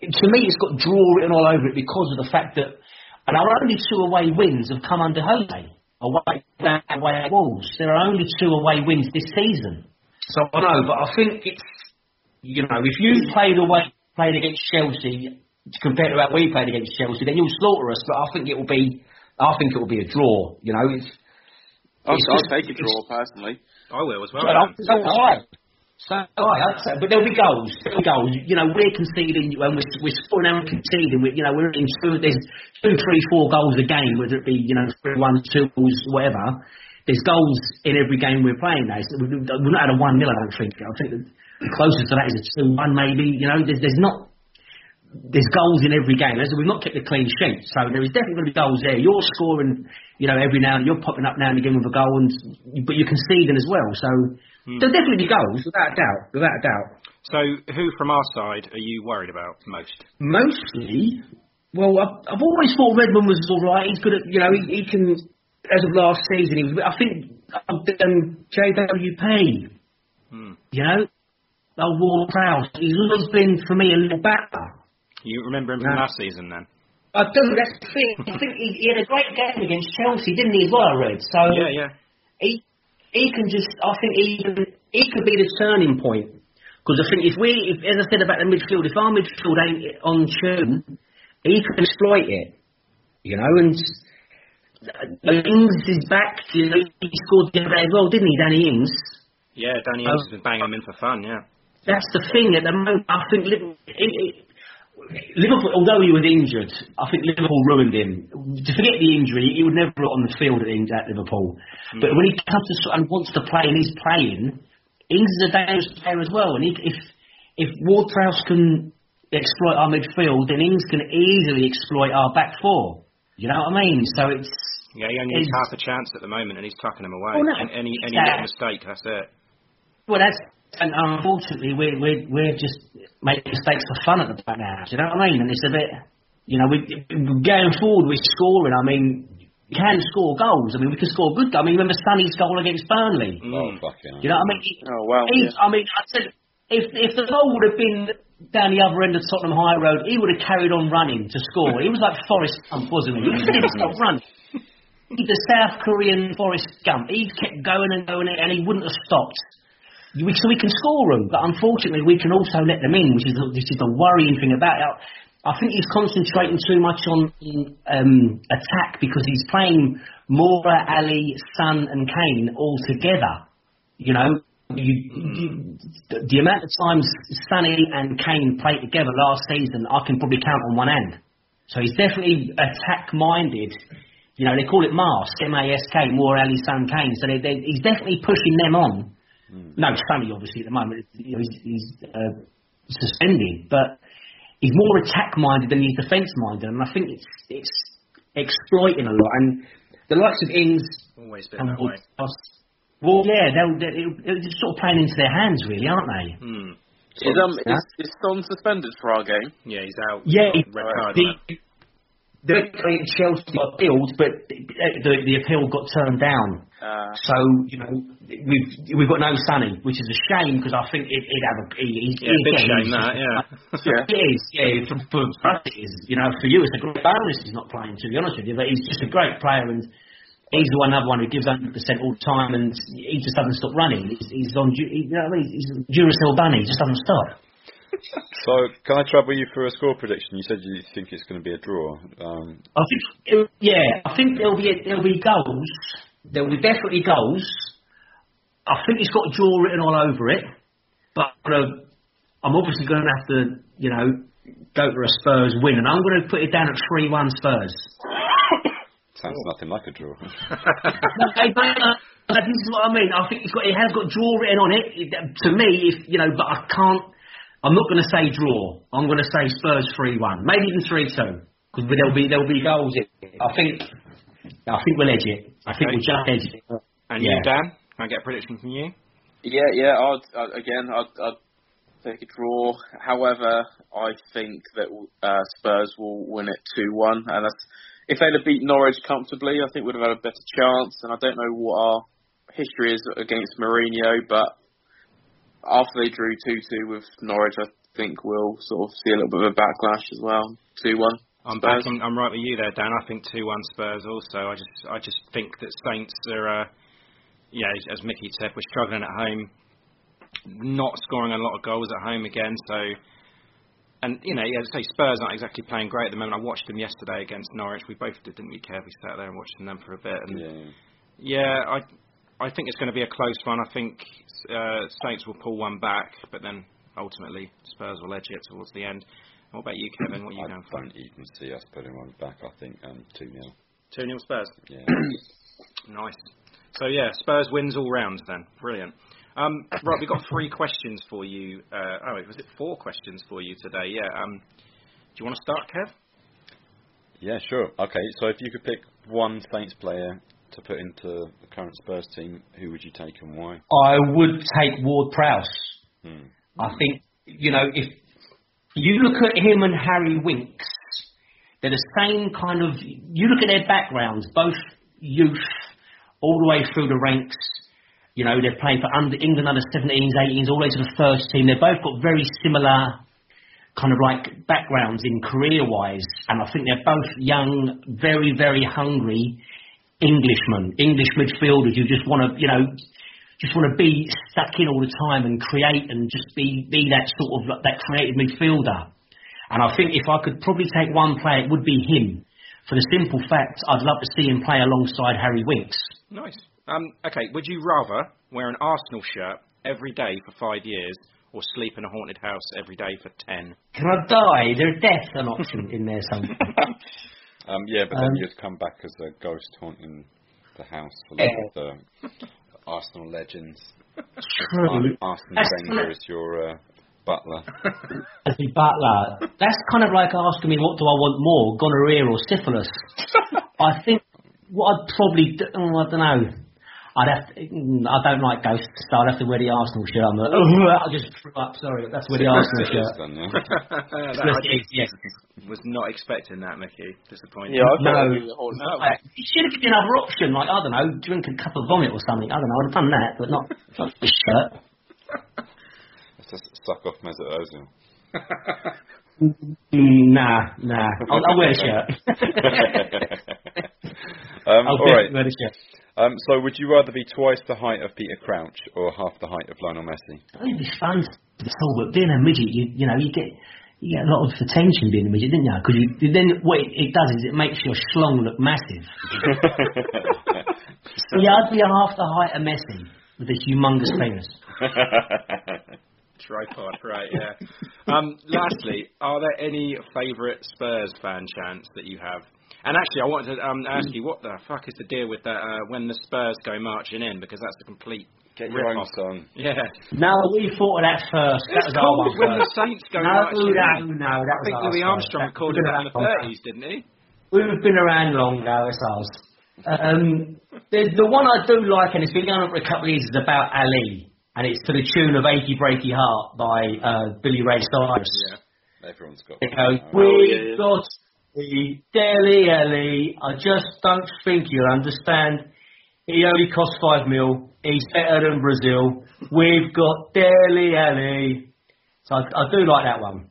to me, it's got draw written all over it because of the fact that, and our only two away wins have come under Jose, away, away at Wolves. There are only two away wins this season. So I know, but I think it's, you know, if you played away, played against Chelsea compared to how we played against Chelsea, then you'll slaughter us. But I think it will be. I think it will be a draw, you know. It's, I'll, it's I'll just, take a draw, personally. I will as well. But I'm, so will I. So will I. But there'll be goals. There'll be goals. You know, we're conceding, and we're, we're scoring and conceding. We're, you know, we're in two, there's two, three, four goals a game, whether it be, you know, three, one, two goals, whatever. There's goals in every game we're playing now. So we've, we've not had a one nil, I don't think. I think the closest to that is a two one, maybe. You know, there's, there's not... There's goals in every game. We've not kept a clean sheet, so there is definitely going to be goals there. You're scoring, you know, every now and you're popping up now and again with a goal, and but you're conceding as well. So mm. there'll definitely be goals, without a doubt, without a doubt. So who from our side are you worried about most? Mostly, well, I've, I've always thought Redmond was all right. He's good at, you know, he, he can. As of last season, he was. I think um, J W P, mm. you know, old Ward Prowse. He's always been for me a little better. You remember him from no. last season, then? I do. That's the thing. I think he, he had a great game against Chelsea, didn't he? As well, I read. So yeah, yeah. He he can just. I think he he could be the turning point, because I think if we, if, as I said about the midfield, if our midfield ain't on tune, he can exploit it. You know, and Ings is back. You know, he scored the other day as well, didn't he, Danny Ings? Yeah, Danny Ings has been banging him in for fun. Yeah. That's the thing at the moment. I think. It, it, Liverpool, although he was injured, I think Liverpool ruined him. To forget the injury, he would never put on the field at Liverpool. Mm. But when he comes to, and wants to play and he's playing, Ings is a dangerous player as well. And he, if if Ward-Prowse can exploit our midfield, then Ings can easily exploit our back four. You know what I mean? So it's yeah, he only has half a chance at the moment, and he's tucking him away. Well, no, and any any little mistake, that's it. Well, that's. And unfortunately, we're, we're, we're just making mistakes for fun at the back now. Do you know what I mean? And it's a bit, you know, we, going forward, we're scoring. I mean, we can score goals. I mean, we can score good goals. I mean, remember Sonny's goal against Burnley? Oh, fucking. You know what I mean? Oh, well. He, yeah. I mean, I said, if, if the goal would have been down the other end of Tottenham High Road, he would have carried on running to score. He was like Forrest Gump, wasn't he? He didn't stop running. He's the South Korean Forrest Gump. He kept going and going, and he wouldn't have stopped. We, so we can score them, but unfortunately we can also let them in, which is which is the worrying thing about it. I think he's concentrating too much on um, attack, because he's playing Moura, Ali, Son and Kane all together. You know, you, you, the amount of times Sonny and Kane played together last season, I can probably count on one hand. So he's definitely attack-minded. You know, they call it MASK, M A S K, Moura, Ali, Son, Kane. So they, they, he's definitely pushing them on. No, Sonny obviously at the moment, you know, he's, he's uh, suspended, but he's more attack-minded than he's defence-minded, and I think it's it's exploiting a lot. And the likes of Ings, always been that way. Well, yeah, they'll, they'll, they'll just sort of playing into their hands, really, aren't they? Hmm. Is, um, is, is Son suspended for our game? Yeah, he's out. Yeah, he's red card. The, the Chelsea appealed, but the, the appeal got turned down. Uh, so you know we've we've got no Sonny, which is a shame, because I think it, it'd have a he, yeah, he, big yeah, shame that just, yeah. It is, yeah, for, for us it is, you know. For you it's a great bonus he's not playing, to be honest with you, but he's just a great player, and he's the one another one who gives one hundred percent all the time, and he just doesn't stop running. He's, he's on, you know what I mean? He's a Duracell bunny, he just doesn't stop. So, can I trouble you for a score prediction? You said you think it's going to be a draw. Um, I think, yeah, I think there'll be a, there'll be goals. There'll be definitely goals. I think it's got a draw written all over it. But um, I'm obviously going to have to, you know, go for a Spurs win, and I'm going to put it down at three one Spurs. Sounds oh. nothing like a draw. no, hey, but, uh, but this is what I mean. I think it's got, it has got draw written on it. It to me, if you know, but I can't. I'm not going to say draw. I'm going to say Spurs three one, maybe even three two, because there'll be there'll be goals in it. I think I think we'll edge it. I think okay. we'll just edge it. And yeah. you, Dan, can I get a prediction from you? Yeah, yeah. I'd, I'd, again, I'd, I'd take a draw. However, I think that uh, Spurs will win it two one, and that's, if they'd have beat Norwich comfortably, I think we'd have had a better chance. And I don't know what our history is against Mourinho, but after they drew two two with Norwich, I think we'll sort of see a little bit of a backlash as well. two one. I'm backing, I'm right with you there, Dan. I think two one Spurs also. I just, I just think that Saints are, uh, yeah, as Mickey said, we're struggling at home, not scoring a lot of goals at home again. So, and you know, yeah, say Spurs aren't exactly playing great at the moment. I watched them yesterday against Norwich. We both did, didn't we, Kev? We sat there and watched them for a bit. And yeah, yeah I. I think it's going to be a close one. I think uh, Saints will pull one back, but then ultimately Spurs will edge it towards the end. What about you, Kevin? What are you I going for? I don't even see us pulling one back. I think um, two nil. two nil Spurs? Yeah. Nice. So, yeah, Spurs wins all rounds then. Brilliant. Um, right, we've got three questions for you. Uh, oh, was it four questions for you today? Yeah. Um, do you want to start, Kev? Yeah, sure. Okay, so if you could pick one Saints player to put into the current Spurs team, who would you take and why? I would take Ward-Prowse. Hmm. I think, you know, if you look at him and Harry Winks, they're the same kind of... You look at their backgrounds, both youth, all the way through the ranks. You know, they're playing for under England under seventeens, eighteens, all the way to the first team. They've both got very similar kind of like backgrounds in career-wise. And I think they're both young, very, very hungry Englishmen, English midfielders who just want to, you know, just want to be stuck in all the time and create and just be, be that sort of, like, that creative midfielder. And I think if I could probably take one player, it would be him. For the simple fact, I'd love to see him play alongside Harry Winks. Nice. Um, okay, would you rather wear an Arsenal shirt every day for five years or sleep in a haunted house every day for ten? Can I die? There's death an option in there somewhere. Um, yeah, but then um, you'd come back as a ghost haunting the house along yeah. with the Arsenal legends. True. Arsene Wenger is your uh, butler. As the butler. That's kind of like asking me, what do I want more, gonorrhea or syphilis? I think what I'd probably do, oh, I don't know. I'd have to, I don't like ghosts, so I'd have to wear the Arsenal shirt. I'm like, oh, I just threw up, sorry, that's where the Arsenal shirt. Done, yeah. that I is, yes. Was not expecting that, Mickey. Disappointing. Yeah, no, no. I, you should have given another option, like, I don't know, drink a cup of vomit or something. I don't know, I'd have done that, but not, not the shirt. Let's just suck off Mesut Ozil. Nah, nah. I'll, I'll wear a shirt. um, I'll all right. wear a shirt. Um, so, would you rather be twice the height of Peter Crouch or half the height of Lionel Messi? It'd be fun at all, but being a midget, you, you know, you get you get a lot of attention being a midget, didn't you? Because you, then what it does is it makes your schlong look massive. So yeah, I'd be half the height of Messi with a humongous penis. Tripod, right? Yeah. Um, lastly, are there any favourite Spurs fan chants that you have? And actually, I wanted to um, ask you, what the fuck is the deal with that uh, when the Spurs go marching in? Because that's a complete get your own song. Yeah. No, we thought of that first. That it's was our one. When the Saints go no, marching no, in. No, no, that I was think Louis Armstrong that, called it in the thirties, didn't he? We've been around long now, it's ours. Um, the, the one I do like, and it's been going on for a couple of years, is about Ali. And it's to the tune of Achy Breaky Heart by uh, Billy Ray Cyrus. Yeah, everyone's got it. You know, oh, we yeah. got... Dele Alli, I just don't think you'll understand. He only costs five mil. He's better than Brazil. We've got Dele Alli. So I, I do like that one.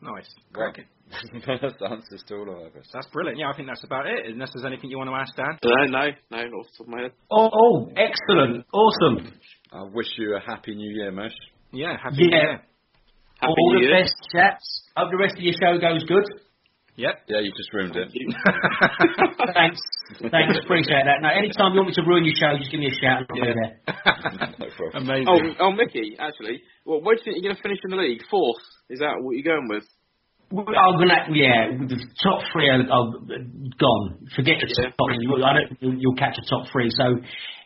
Nice. Great. That's the answer to all of us. That's brilliant. Yeah, I think that's about it. Unless there's anything you want to ask, Dan? No, no, no, off the top of my head. Oh, oh, excellent. Awesome. I wish you a happy new year, Mesh. Yeah, happy yeah. new year. Happy all new the year. Best, chaps. Hope the rest of your show goes good. Yep. Yeah, you just ruined it. Thanks. Thanks. Appreciate that. Now, anytime you want me to ruin your show, just give me a shout. And I'll yeah. be there. No problem. Amazing. Oh, oh, Mickey, actually, well, where do you think you're going to finish in the league? Fourth? Is that what you're going with? Well, I'm gonna, yeah, the top three are, are gone. Forget the yeah. top three. I don't think you'll catch a top three. So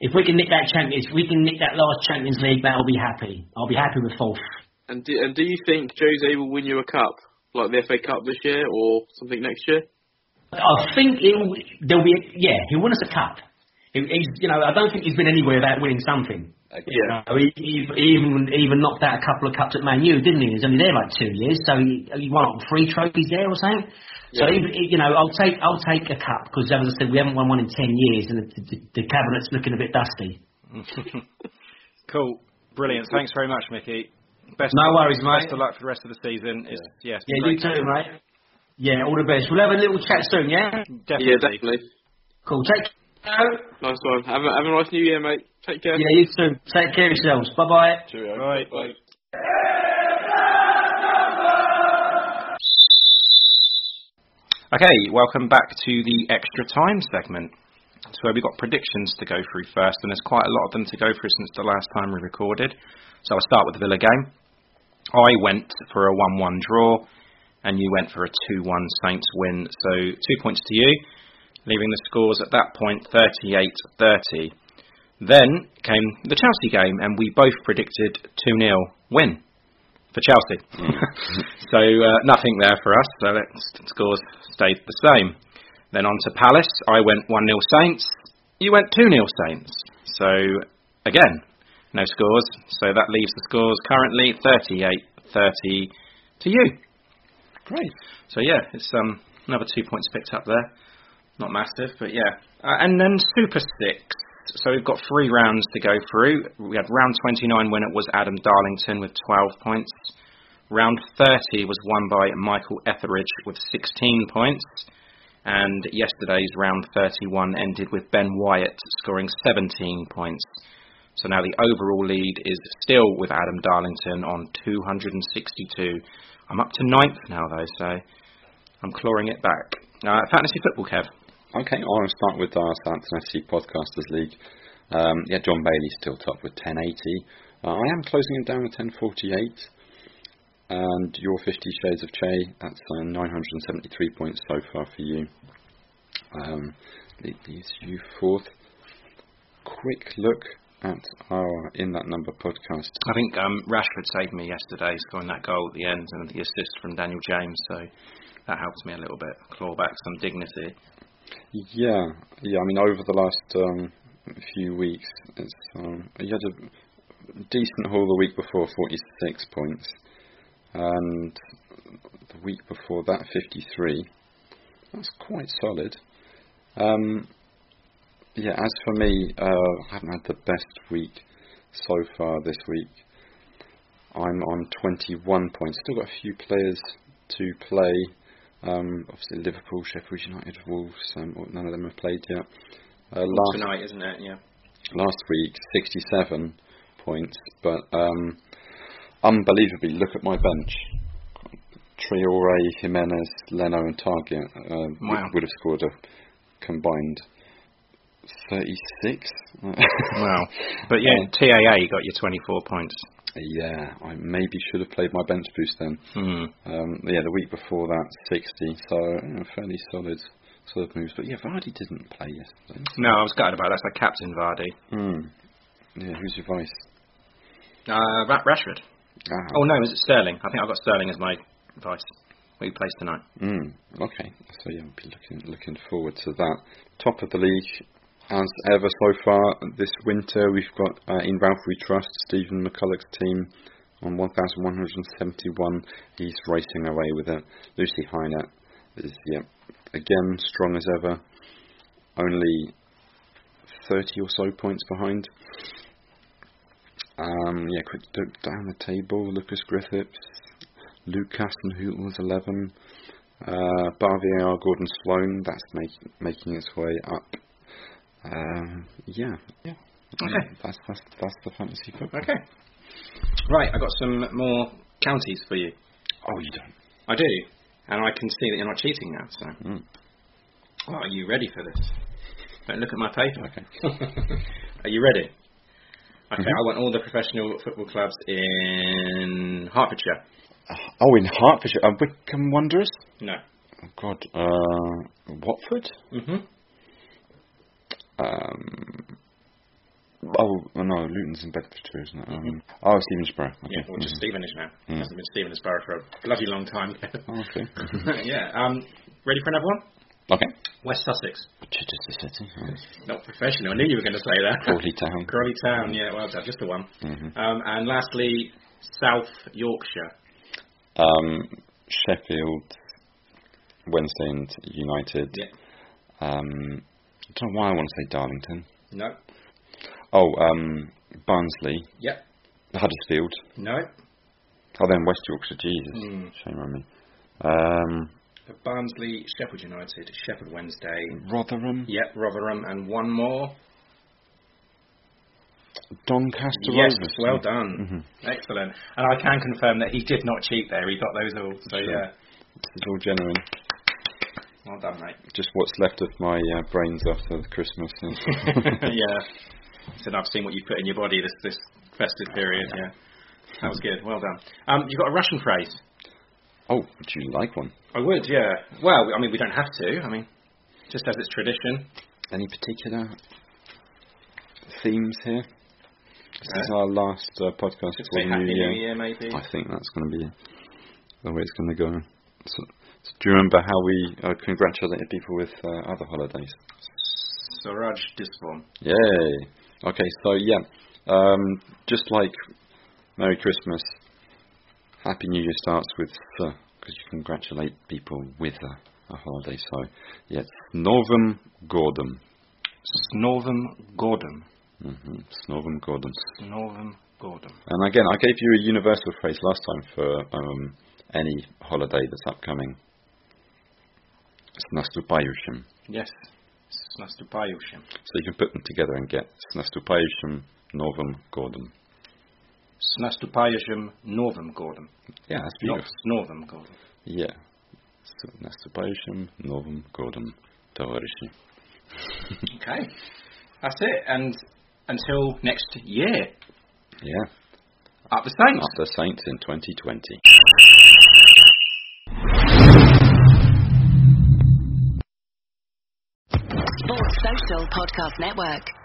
if we can nick that Champions, if we can nick that last Champions League, that'll be happy. I'll be happy with fourth. And do, and do you think Jose will win you a cup, like the F A Cup this year or something next year? I think it'll, there'll be, a, yeah, he'll win us a cup. He, he's, you know, I don't think he's been anywhere without winning something. Okay. Yeah, you know, he, he even even knocked out a couple of cups at Man U, didn't he? He was only there like two years, so he, he won up three trophies there or something. Yeah. So even, you know, I'll take I'll take a cup because as I said, we haven't won one in ten years, and the, the, the cabinet's looking a bit dusty. Cool, brilliant. Thanks very much, Mickey. Best no worries, mate. Best of luck for the rest of the season. It's, yeah, it's yeah you too, time. mate. Yeah, all the best. We'll have a little chat soon, yeah. Definitely. Yeah, definitely. Cool. Take. Hello. Nice one. Have a, have a nice new year, mate. Take care. Yeah, you too. Take care of yourselves. Bye-bye. Cheerio. Right. Bye. Okay, welcome back to the Extra Time segment. So we've got predictions to go through first, and there's quite a lot of them to go through since the last time we recorded. So I'll start with the Villa game. I went for a one one draw, and you went for a two one Saints win. So two points to you, leaving the scores at that point thirty-eight thirty. Then came the Chelsea game, and we both predicted two nil win for Chelsea. so uh, nothing there for us, so the scores stayed the same. Then on to Palace, I went one nil Saints, you went two nil Saints. So again, no scores, so that leaves the scores currently thirty-eight thirty to you. Great. So yeah, it's um, another two points picked up there. Not massive, but yeah. Uh, and then Super Six. So we've got three rounds to go through. We had round twenty-nine when it was Adam Darlington with twelve points. Round thirty was won by Michael Etheridge with sixteen points. And yesterday's round thirty-one ended with Ben Wyatt scoring seventeen points. So now the overall lead is still with Adam Darlington on two hundred sixty-two. I'm up to ninth now though, so I'm clawing it back. Uh, fantasy football, Kev. Okay, I want to start with our Southampton F C Podcasters League. Um, yeah, John Bailey's still top with ten eighty. Uh, I am closing him down with ten forty-eight. And your fifty Shades of Che, that's uh, nine hundred seventy-three points so far for you. Um, lead leaves you fourth. Quick look at our In That Number podcast. I think um, Rashford saved me yesterday, scoring that goal at the end and the assist from Daniel James, so that helps me a little bit. Claw back some dignity. Yeah, yeah. I mean, over the last um, few weeks, it's, um, you had a decent haul the week before, forty-six points, and the week before that, fifty-three. That's quite solid. Um, yeah. As for me, uh, I haven't had the best week so far this week. I'm on twenty-one points. Still got a few players to play. Um, obviously Liverpool, Sheffield United, Wolves, um, none of them have played yet. Uh, last Tonight, isn't it? Yeah. Last week, sixty-seven points, but um, unbelievably, look at my bench. Traoré, Jimenez, Leno and Target um, wow. would have scored a combined thirty-six. Wow. But yeah, um, T A A got your twenty-four points. Yeah, I maybe should have played my bench boost then. Mm. Um, yeah, the week before that, sixty, so you know, fairly solid sort of moves. But yeah, Vardy didn't play yesterday. No, I was gutted about that. So I captained Vardy. Mm. Yeah, who's your vice? Uh, Rashford. Ah. Oh no, is it Sterling? I think I've got Sterling as my vice. Who plays tonight? Mm. Okay, so yeah, we'll be looking looking forward to that. Top of the league. As ever so far this winter, we've got uh, In Ralph We Trust, Stephen McCulloch's team on one thousand one hundred seventy-one. He's racing away with it. Lucy Hynett is, yeah, again, strong as ever. Only thirty or so points behind. Um, yeah, quick look down the table. Lucas Griffiths, Luke Hasenhüttl was eleven. Uh, Bar V A R Gordon Sloan, that's make, making its way up. Um, yeah. Yeah. Okay. That's that's that's the fantasy football. Okay. Right, I got some more counties for you. Oh, you don't. I do. And I can see that you're not cheating now, so... Mm. Oh, are you ready for this? Don't look at my paper. Okay. Are you ready? Okay, mm-hmm. I want all the professional football clubs in Hertfordshire. Oh, in Hertfordshire? Uh, Wycombe Wanderers? No. Oh, God. Uh, Watford? Mm-hmm. Um... Oh, no, Luton's in Bedfordshire, isn't it? Um, mm-hmm. Oh, Stevensborough. Okay. Yeah, or just mm-hmm. Stevenish now. Mm. Hasn't been Stevensborough for a bloody long time. Oh, okay. yeah, um, ready for another one? Okay. West Sussex. Chichester City. Oh. Not professional, I knew you were going to say that. Crawley Town. Crawley Town, yeah, well done, just the one. Mm-hmm. Um, and lastly, South Yorkshire. Um, Sheffield, Wednesday and United. Yeah. Um, I don't know why I want to say Darlington. No. Oh, um, Barnsley. Yep. Huddersfield. No. Oh, then West Yorkshire. Jesus. Mm. Shame on me. Um, Barnsley, Sheffield United, Sheffield Wednesday. Rotherham. Yep, Rotherham. And one more. Doncaster Rovers. Yes, well done. Mm-hmm. Excellent. And I can confirm that he did not cheat there. He got those all. So, sure. yeah. It's all genuine. Well done, mate. Just what's left of my uh, brains after Christmas. yeah. Said, I've seen what you've put in your body this, this festive period. Yeah, that was good. Well done. Um, you've got a Russian phrase. Oh, would you like one? I would, yeah. Well, I mean, we don't have to. I mean, just as it's tradition. Any particular themes here? This uh, is our last uh, podcast for the New Year. New Year, maybe. I think that's going to be the way it's going to go. So, so do you remember how we uh, congratulated people with uh, other holidays? Suraj Disform. Yay. Okay, so yeah, um, just like Merry Christmas, Happy New Year starts with S, because you congratulate people with a, a holiday. So, yeah, S Novym Godom. S Novym Godom. Mm-hmm. S Novym Godom. S Novym Godom. And again, I gave you a universal phrase last time for um, any holiday that's upcoming. S Nastupayushim. Yes. So you can put them together and get S Nastupayushim Novym Godom. S Nastupayushim Novym Godom. Yeah, that's beautiful. Not Novym Godom. Yeah. S Nastupayushim Novym Godom, Tovaryshi. Okay. That's it. And until next year. Yeah. Up the Saints. Up the Saints in twenty twenty. Podcast Network.